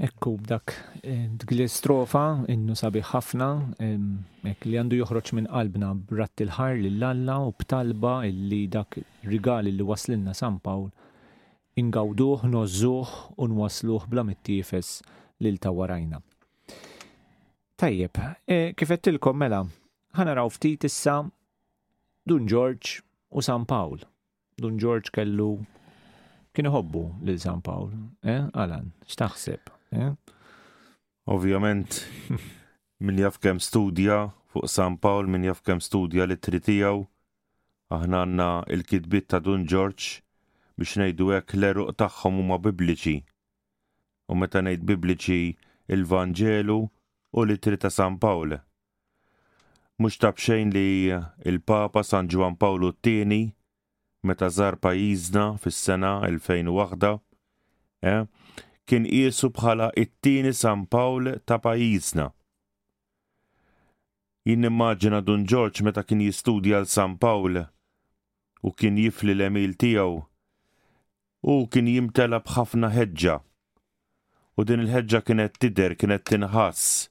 Ekku b'dak d-glistrofa innu sabiħ ħafna hekk li għandu joħroġ minn qalbna b'ratti l-ħar lil Alla u b'talba li dak rigal li waslilna San Pawl ingawduh, nożżuh u nwassluh bla mittiefes lil ta' warajna. Tajjeb, kif qedtilkom mela, ħanaraw ftit issa Dun Ġorġ u San Pawl. Dun Ġorġ kellu kienu ħobbu lil San Pawl, eh? Alan, x'taħseb, eh? Ovvjament min jaf kemm studja fuq San Pawl, min jaf kemm studja l-ittri tiegħu, aħna għandna l-kitbiet ta' Dun Ġorġ biex ngħidu hekk l-eruq tagħhom huma bibliċi. U meta ngħid bibliċi l-Vanġelu u l-ittri ta' San Pawl. Mhux ta' bxejn li l-Papa San Ġwan Pawlu t-tieni meta żar pajjiżna fis-sena elfejn u waħda, eh? Kien qiesu bħala t-tieni San Pawl ta' pajjiżna. Jien immaġina Dun Ġorġ meta kien jistudja l San Pawl u kien jifli l-emil tiegħu u kien jimtela b'ħafna ħeġġa. U din il-ħeġġa kienet tidher, kienet tinħass,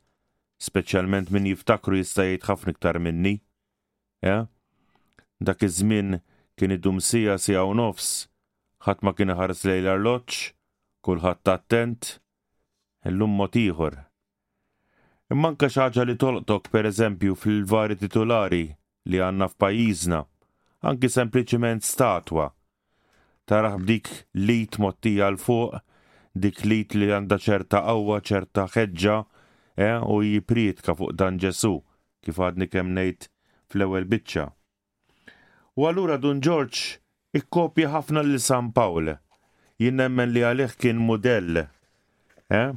speċjalment min jiftakru jista' jgħid ħafna iktar minni. Ja? Dak iż-żmien kien idum sija sija u nofs, ħadd ma kien ħares lejn l-arloġġ, kulħadd attent, illum mod ieħor. Imma anke xi ħaġa li tolqtok pereżempju fil-vari titolari li għandna f'pajjiżna, anki sempliċement statwa. Tarah b'dik lit mottija l fuq, dik lit li għandha ċerta qawwa, ċerta ħeġġa, eh, u jiprietka fuq dan Ġesù, kif għadni kemm ngħid fl-ewwel biċċa. U allura Dun Ġorġ ikkopja ħafna lil San Pawl. Jien nemmen li għalih kien mudell, eh?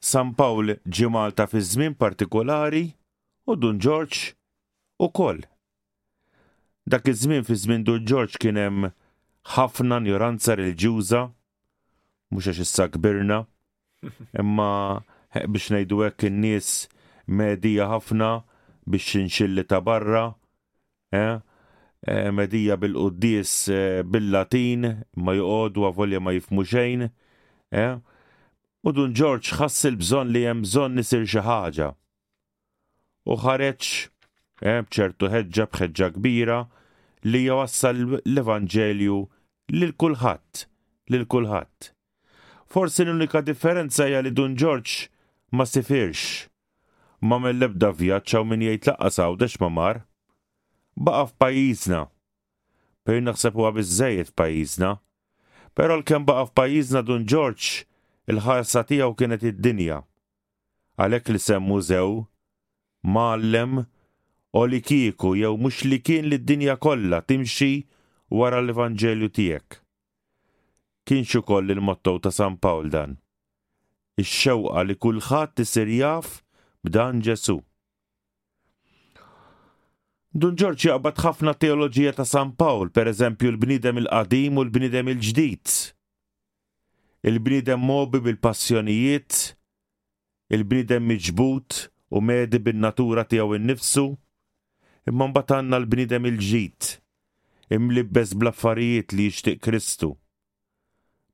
San Pawl ġie Malta fi żmien partikolari u Dun Ġorġ ukoll. Dak iż-żmien fi żmien Dun Ġorġ kien hemm ħafna njoranza reliġjuża, mhux għax issa kbirna, imma biex ngħidu hekk in-nies medija ħafna biex inxilli ta' barra, eh? Medija bil-quddies bil-Latin, ma joqogħdu avolja ma jifhmu xejn, eh? U Dun Ġorġ ħass il-bżonn li hemm bżonn isir xi ħaġa. U ħareġ b'ċertu ħeġġa b'ħeġġa kbira li jwassal l-Evanġelju lil kulħadd, lil kulħadd. Forsi l-unika differenza hija li Dun Ġorġ ma sifirx, ma mill-ebda vjaġġ u min jgħid lanqas għawdex ma mar, baqa' f'pajjiżna. Per naħseb huwa biżżejjed f'pajjiżna, però l-kemm baqa' f'pajjiżna Dun Ġorġ il-ħarsa tiegħu kienet id-dinja. Għalhekk li semmu żew, mgħallem u li kieku jew mhux li kien li d-dinja kollha timxi wara l-Evanġelju tiegħek. Kienx ukoll il-motto ta' San Pawl dan. Ix-xewqa li kulħadd isir jaf b'dan Ġesù. Dun Ġorġ jaqbad ħafna teoloġija ta' San Pawl, pereżempju l-bniedem il-qadim u l-bniedem il-ġdid. Il-bniedem mobi bil-passjonijiet, il-bniedem miġbut u medi bin-natura tiegħu innifsu, imma mbagħad għandna l-bniedem il-ġid, imlibbeż bl-affarijiet li jixtieq Kristu.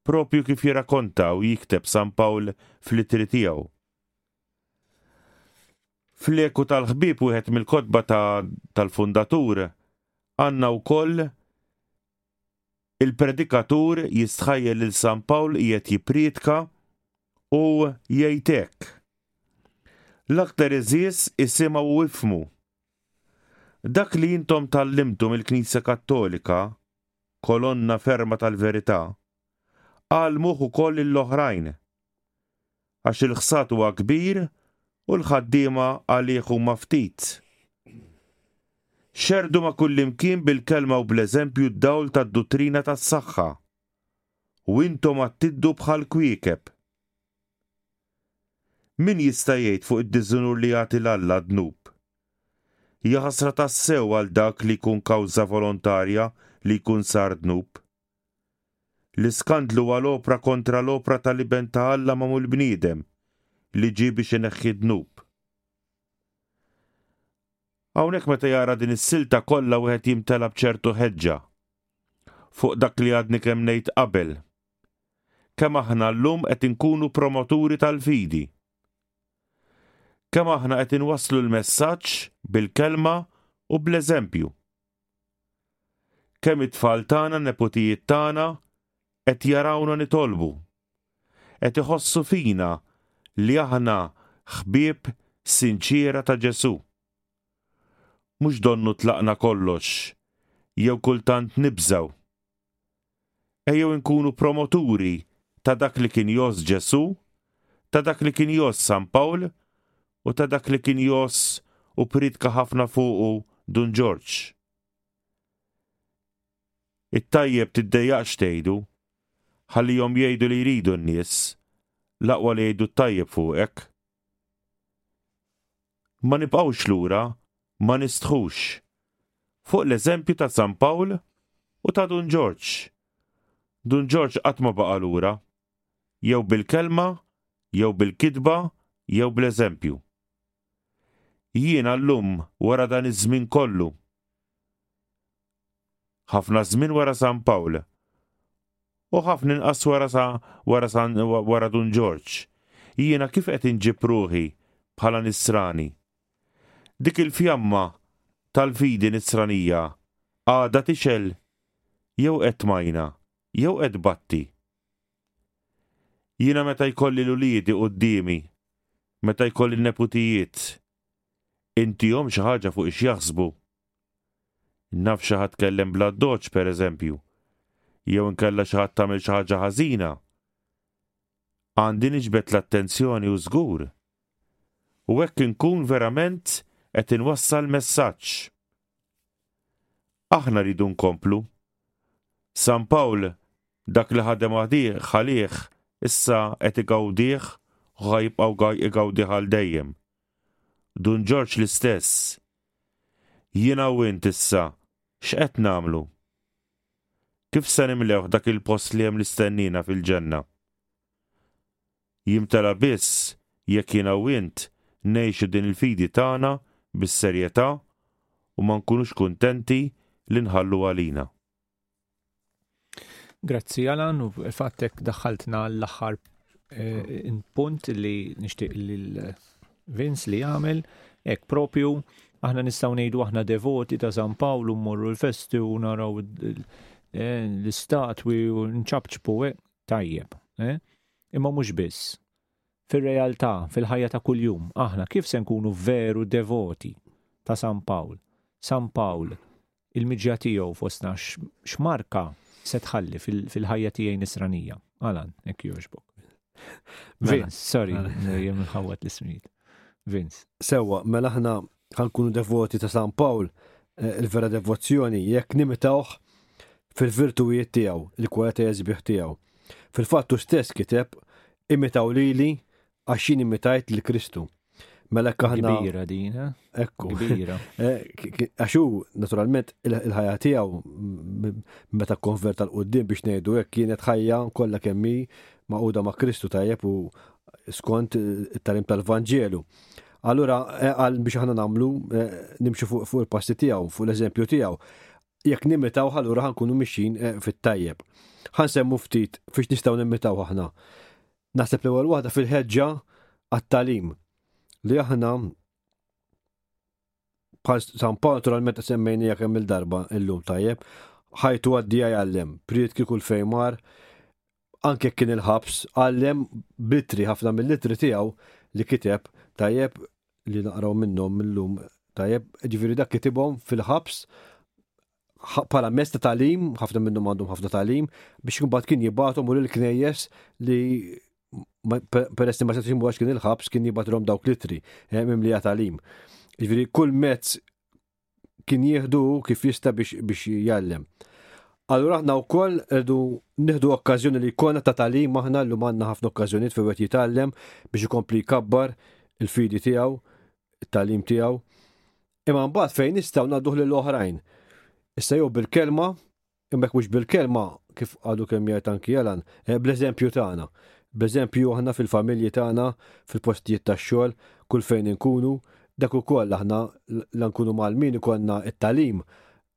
Propju kif jirrakkonta u jikteb San Pawl fl-ittri tiegħu. Fl-eku tal-ħbieb wieħed mill-kotba tal-fundatur għandna wkoll il-predikatur jistħajjel lil San Pawl qiegħed jipprietka u jgħid hekk. L-aktar iżies isimgħu u jifhmu. Dak li intom tallimtu mill-Knisja Kattolika, kolonna ferma tal-verità, għalmuh ukoll lill-oħrajn. Għax il-ħsad huwa kbir u l-ħaddiema għalih huma ftit. Xerdu ma' kullimkien bil-kelma u bl-eżempju d-dawl tad-dottrina tas-saħħa. U intom għattiddu bħal kwiekeb. Min jista' jgħid fuq id-diżunur li jagħti l-Alla dnub? Hija ħasra tassew għal dak li jkun kawża volontarja li jkun sar dnub. L-iskandlu huwa l-opra kontra l-opra tal-iben ta' Alla magħmul bniedem li ġie biex ineħħi dnub. Hawnhekk meta jara din is-silta kollha wieħed jimtela b'ċertu ħeġġa. Fuq dak li għadni kemm ngħid qabel. Kemm aħna llum qed inkunu promoturi tal-fidi. Kemm aħna qed inwasslu l-messaġġ bil-kelma u bl-eżempju. Kemm it-tfal tagħna, nepotijiet tagħna qed jarawna nitolbu. Qed iħossu fina li aħna ħbieb sinċiera ta' Ġesù. Mhux donnu tlaqna kollox, jew kultant nibżgħu. ejjew inkunu promoturi ta' dak li kien jos Ġesu, ta' dak li kien jos San Pawl u ta' dak li kien jos u pritka ħafna fuqu Dun Ġorġ. It-tajjeb tiddejjaqx tgħidu, ħallihom jgħidu li jridu n-nies, l-aqwa li jgħidu t-tajjeb fuqek. Ma nibqgħux lura, ma nistħux. Fuq l-eżempju ta' San Pawl u ta' Dun Ġorġ. Dun Ġorġ qatt ma baqa' lura, jew bil-kelma, jew bil-kitba, jew bl-eżempju. Jiena llum wara dan iż-żmien kollu. Ħafna żmien wara San Pawl u ħafna inqas wara sa wara san wara Dun Ġorġ. Jiena kif qed inġib ruħi bħala Nisrani. Dik il-fjamma tal-fidi nisranija għada tixel jew qed majna jew qed batti. Jiena meta jkolli l-uliedi qudiemi, meta jkolli l-neputijiet, intihom xi ħaġa fuq ix jaħsbu. Naf xi ħadd kellem bla doċ pereżempju, jew inkella xi ħadd tagħmel xi ħaġa ħażina. Għandi niġbed l-attenzjoni u żgur. U hekk inkun verament qed inwassal messaġġ. Aħna rridu nkomplu. San Pawl dak li ħadem għadih ħalih issa qed igawdih u ħajbqgħu igawdih għal dejjem. Dun Ġorġ l-istess. Jiena u int issa x'qed nagħmlu? Kif se nimlewh dak il-post li hemm mistennina fil-ġenna? Jimtela biss jekk jiena u int ngħixu din il-fidi tagħna bis-serjetà u ma nkunux kuntenti li nħallu għalina. Grazzi Alan, u fattek daħħaltna l-aħħar punt li nixtieq lil Vince li jagħmel hekk propju aħna nistgħu ngħidu aħna devoti ta' San Pawl u mmorru l-festi u naraw l-istatwi u nċabċbu tajjeb. Imma mhux biss. Fil-realtà, fil-ħajja ta' kuljum, aħna kif se nkunu veru devoti ta' San Pawl. San Pawl, il-miġja tiegħu fostna x'marka se tħalli fil-ħajja tiegħi nisranija. Alan, hekk jogħġbok. Vince, sorry, jien nħawwad l-ismijiet. Vince. Sewwa, mela aħna ħankunu devoti ta' San Pawl, il-vera devozzjoni jekk nimitawh fil-virtujiet tiegħu, il-kwalitajiet sbieħ tiegħu. Fil-fatt hu stess kiteb imitaw lili għaxin imitajt l-Kristu. Mela kħana. Kbira dina. Ekku. Kbira. Għaxu, naturalment, il-ħajja tiegħu meta konverta l-qudiem biex ngħidu hekk kienet ħajja kollha kemm hi magħquda ma' Kristu tajjeb u skont it-talim tal-Vanġelu. Allura qal biex aħna nagħmlu nimxu fuq il-passi tiegħu, fuq l-eżempju tiegħu. Jekk nimitaw allura ħankunu mixin fit-tajjeb. Ħansemmu ftit fiex nistgħu nimitaw aħna. Naħseb l-ewwel waħda fil-ħeġġa għat-tagħlim li aħna bħal San Pawl naturalment semmejnija kemm il-darba illum tajjeb ħajtu għaddija jgħallem, pried kieku l-fejn mar, anke kien il-ħabs għallem bitri ħafna mill-litri tiegħu li kiteb tajjeb li naqraw minnhom illum tajjeb ġifieri dak kitibhom fil-ħabs bħala mezz ta' tagħlim, ħafna minnhom għandhom ħafna tagħlim biex imbagħad kien jibgħathom u lill-knejjes li peress li ma setgħux imbuħax kien il-ħabs kien jibgħathom dawk litri mimlija tagħlim. Jiġifieri kull mezz kien jieħdu kif jista' biex jgħallem. Allura aħna wkoll rridu nieħdu okkażjoni li jkollna ta' tagħlim aħna llum għandna ħafna okkażjonijiet fejn wieħed jitgħallem biex ikompli jkabbar il-fidi tiegħu, it-tagħlim tiegħu. Imma mbagħad fejn nistgħu ngħadduh lill-oħrajn. Issa jew bil-kelma, imma jekk mhux bil-kelma kif għadu kemm jgħid anki Alan, bl-eżempju tagħna. B'eżempju aħna fil-familji tagħna, fil-postijiet tax-xogħol, kull fejn inkunu, dak ukoll aħna la nkunu mal-min ikollna t-tagħlim,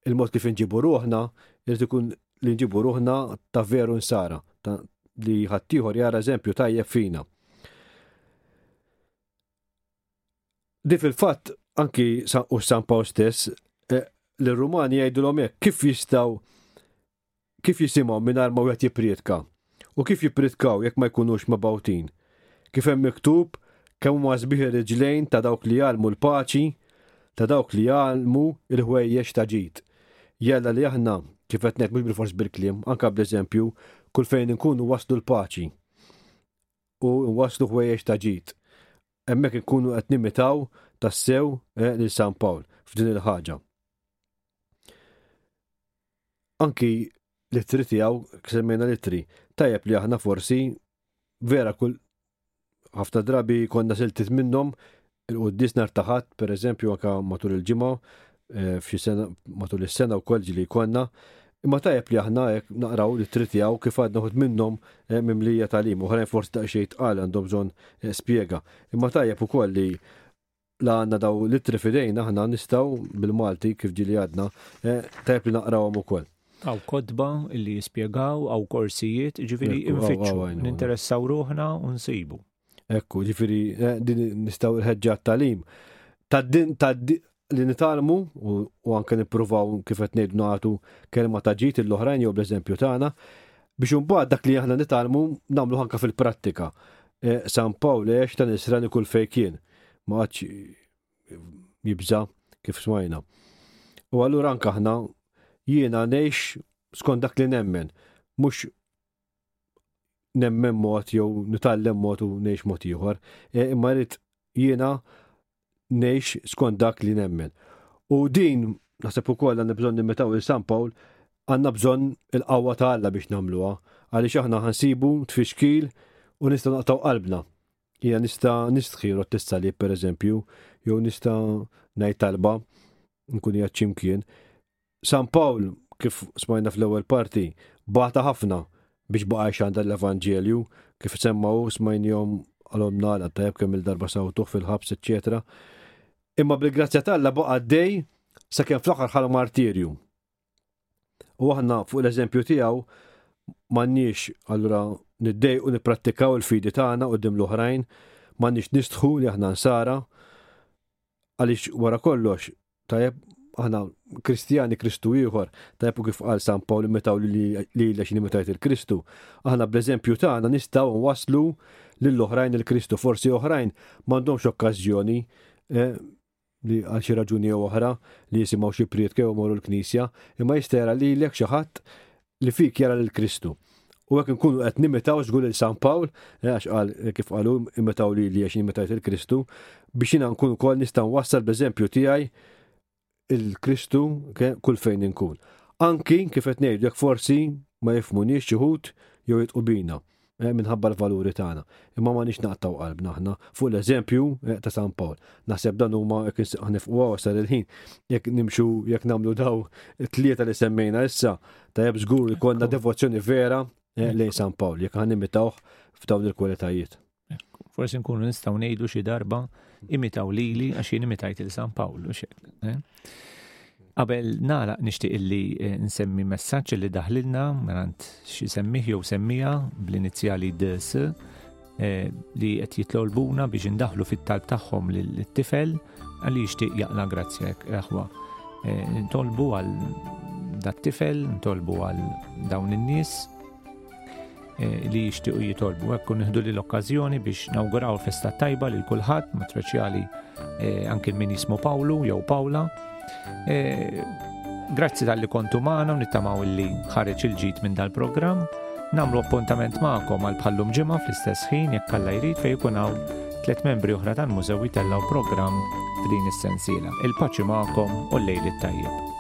il-mod kif inġibu ruħna, irid ikun li nġibu ruħna ta' veru nsara, li ħadd ieħor jara eżempju tajjeb fina. Di fil-fatt anki u San Pawl stess, l-Rumani jgħidulhom hekk kif jistgħu kif jisimgħu mingħajr ma wieħed jippriedka. U kif jippritkaw jekk ma jkunux mabawtin. Kif hemm miktub kemm huma sbieħ ir-riġlejn ta' dawk li jgħallmu l-paċi, ta' dawk li jgħallmu l-ħwejjex ta' ġid. Jalla li aħna kif qed ngħid mhux bil-fors bil-kliem, anke b'eżempju, kull fejn inkunu waslu l-paċi u waslu ħwejjeġ ta' ġid. Hemmhekk inkunu qed nimitaw tassew lil San Pawl f'din il-ħaġa. Anki l-ittri tiegħu semmejna l-ittri, tajjeb li aħna forsi vera kull ħafna drabi konna siltit minnhom il-qudies nhar ta' Ħadd, pereżempju anke matul il-ġimgħa f'xi sena matul is-sena wkoll ġieli jkollna, imma tajjeb li aħna hekk naqraw l-ittri tiegħu kif għadna ħud minnhom mimlija tagħlim, oħrajn forsi daqsxejn tqal għandhom bżonn spjega. Imma tajjeb ukoll li la għandna daw l-ittri f'idejna aħna nistgħu bil-Malti kif ġieli għadna tajjeb li naqrawhom ukoll. Aw kodba li jispjegaw aw korsijiet ġifieri infittxu ninteressaw ruħna u nsibu. Ekku, ġifieri din nistgħu l-ħeġġa tagħlim. Tad-din tad li nitalmu u anke nippruvaw kif qed ngħidu nagħtu kelma ta' ġid lill-oħrajn jew bl-eżempju tagħna biex imbagħad dak li aħna nitalmu nagħmlu anke fil-prattika. San Pawl għex ta' nisrani kull fejn kien ma għadx jibża' kif smajna. U allura anke aħna jiena ngħix skont dak li nemmen, mhux nemmen mod jew nitgħallem mod u ngħix mod ieħor, imma rrid jiena ngħix skont dak li nemmen. U din naħseb ukoll għandna bżonn nimetaw lil San Pawl, għandna bżonn il-qawwa ta' Alla biex nagħmluha, għaliex aħna ħansibu tfixkil u nista' naqtaw qalbna. Hija nista' nistħi rod tissalib pereżempju, jew nista' ngħid talba nkun qiegħed x'imkien. San Pawl kif smajna fl-ewwel parti bata ħafna biex baqa' x'għandha l-Evanġelju kif semmaw smajnihom għalhom nagħlaq tajjeb kemm il-darba sawtuh fil-ħabs, eċċetera. Imma bil-grazzja ta' Alla baqa' għaddej sakemm fl-aħħar ħala martirju. U aħna fuq l-eżempju tiegħu m'għandniex allura niddejqu nipprattikaw il-fidi tagħna quddiem l-oħrajn, m'għandniex nistħu li aħna nsara għaliex wara kollox tajjeb aħna Kristjani Kristu ieħor, tajjeb kif qal San Pawl imitaw lilha xi imitajt il-Kristu. Aħna bl-eżempju tagħna nistgħu nwasslu lill-oħrajn il-Kristu, forsi oħrajn m'għandhomx okkażjoni li għal xi raġuni jew oħra li jisimgħu xi priedke jew jmorru l-Knisja, imma jista' jara lilek xi ħadd li fik jara lill-Kristu. U hekk inkunu qed nimitaw żgur lil San Pawl, għax qal kif qalu imitaw lilha xi imitajt il-Kristu, biex jiena nkun ukoll nista' nwassal b'eżempju tiegħi il-Kristu kull fejn inkun. Anki kif qed ngħidu jekk forsi ma jifhmunix xi ħud jew jitqu bina minħabba l-valuri tagħna. Imma m'għandniex naqtaw qalbna aħna fuq l-eżempju ta' San Pawl. Naħseb dan huma jekk ħnifqwa wasal il-ħin jekk nimxu jekk nagħmlu daw it-tlieta li semmejna issa tajjeb żgur ikollna devozzjoni vera lejn San Pawl jekk ħanimitawh f'dawn il-kwalitajiet. Forsi nkunu nistgħu ngħidu xi darba imitaw lili għax jien imitajt lil San Pawl. Qabel nagħlaq nixtieq illi nsemmi messaġġ li daħlilna mingħand xi semmih jew semmija bl-inizjali D S li qed jitlolbuna biex indaħlu fit-talb tagħhom lit-tifel għalli jixtieq jaqla' grazzjak eħwa. Ntolbu għal dat-tifel, ntolbu għal dawn in-nies li jixtiequ jitolbu. Hekk nieħdu l-okkażjoni biex nawguraw festa tajba lil kulħadd, mod speċjali anke min jismu Pawlu jew Pawla. Grazzi tal-li kontu magħna u nittamaw illi ħareġ il-ġid minn dal-programm. Nagħmlu appuntament magħkom għal bħallum ġimgħa fl-istess ħin jekk Alla jrid fejn ikun hawn tliet membri oħra tal-mużew jitellgħu programm f'din is-sensiela. Il-paċi magħkom u l-lejl it-tajjeb.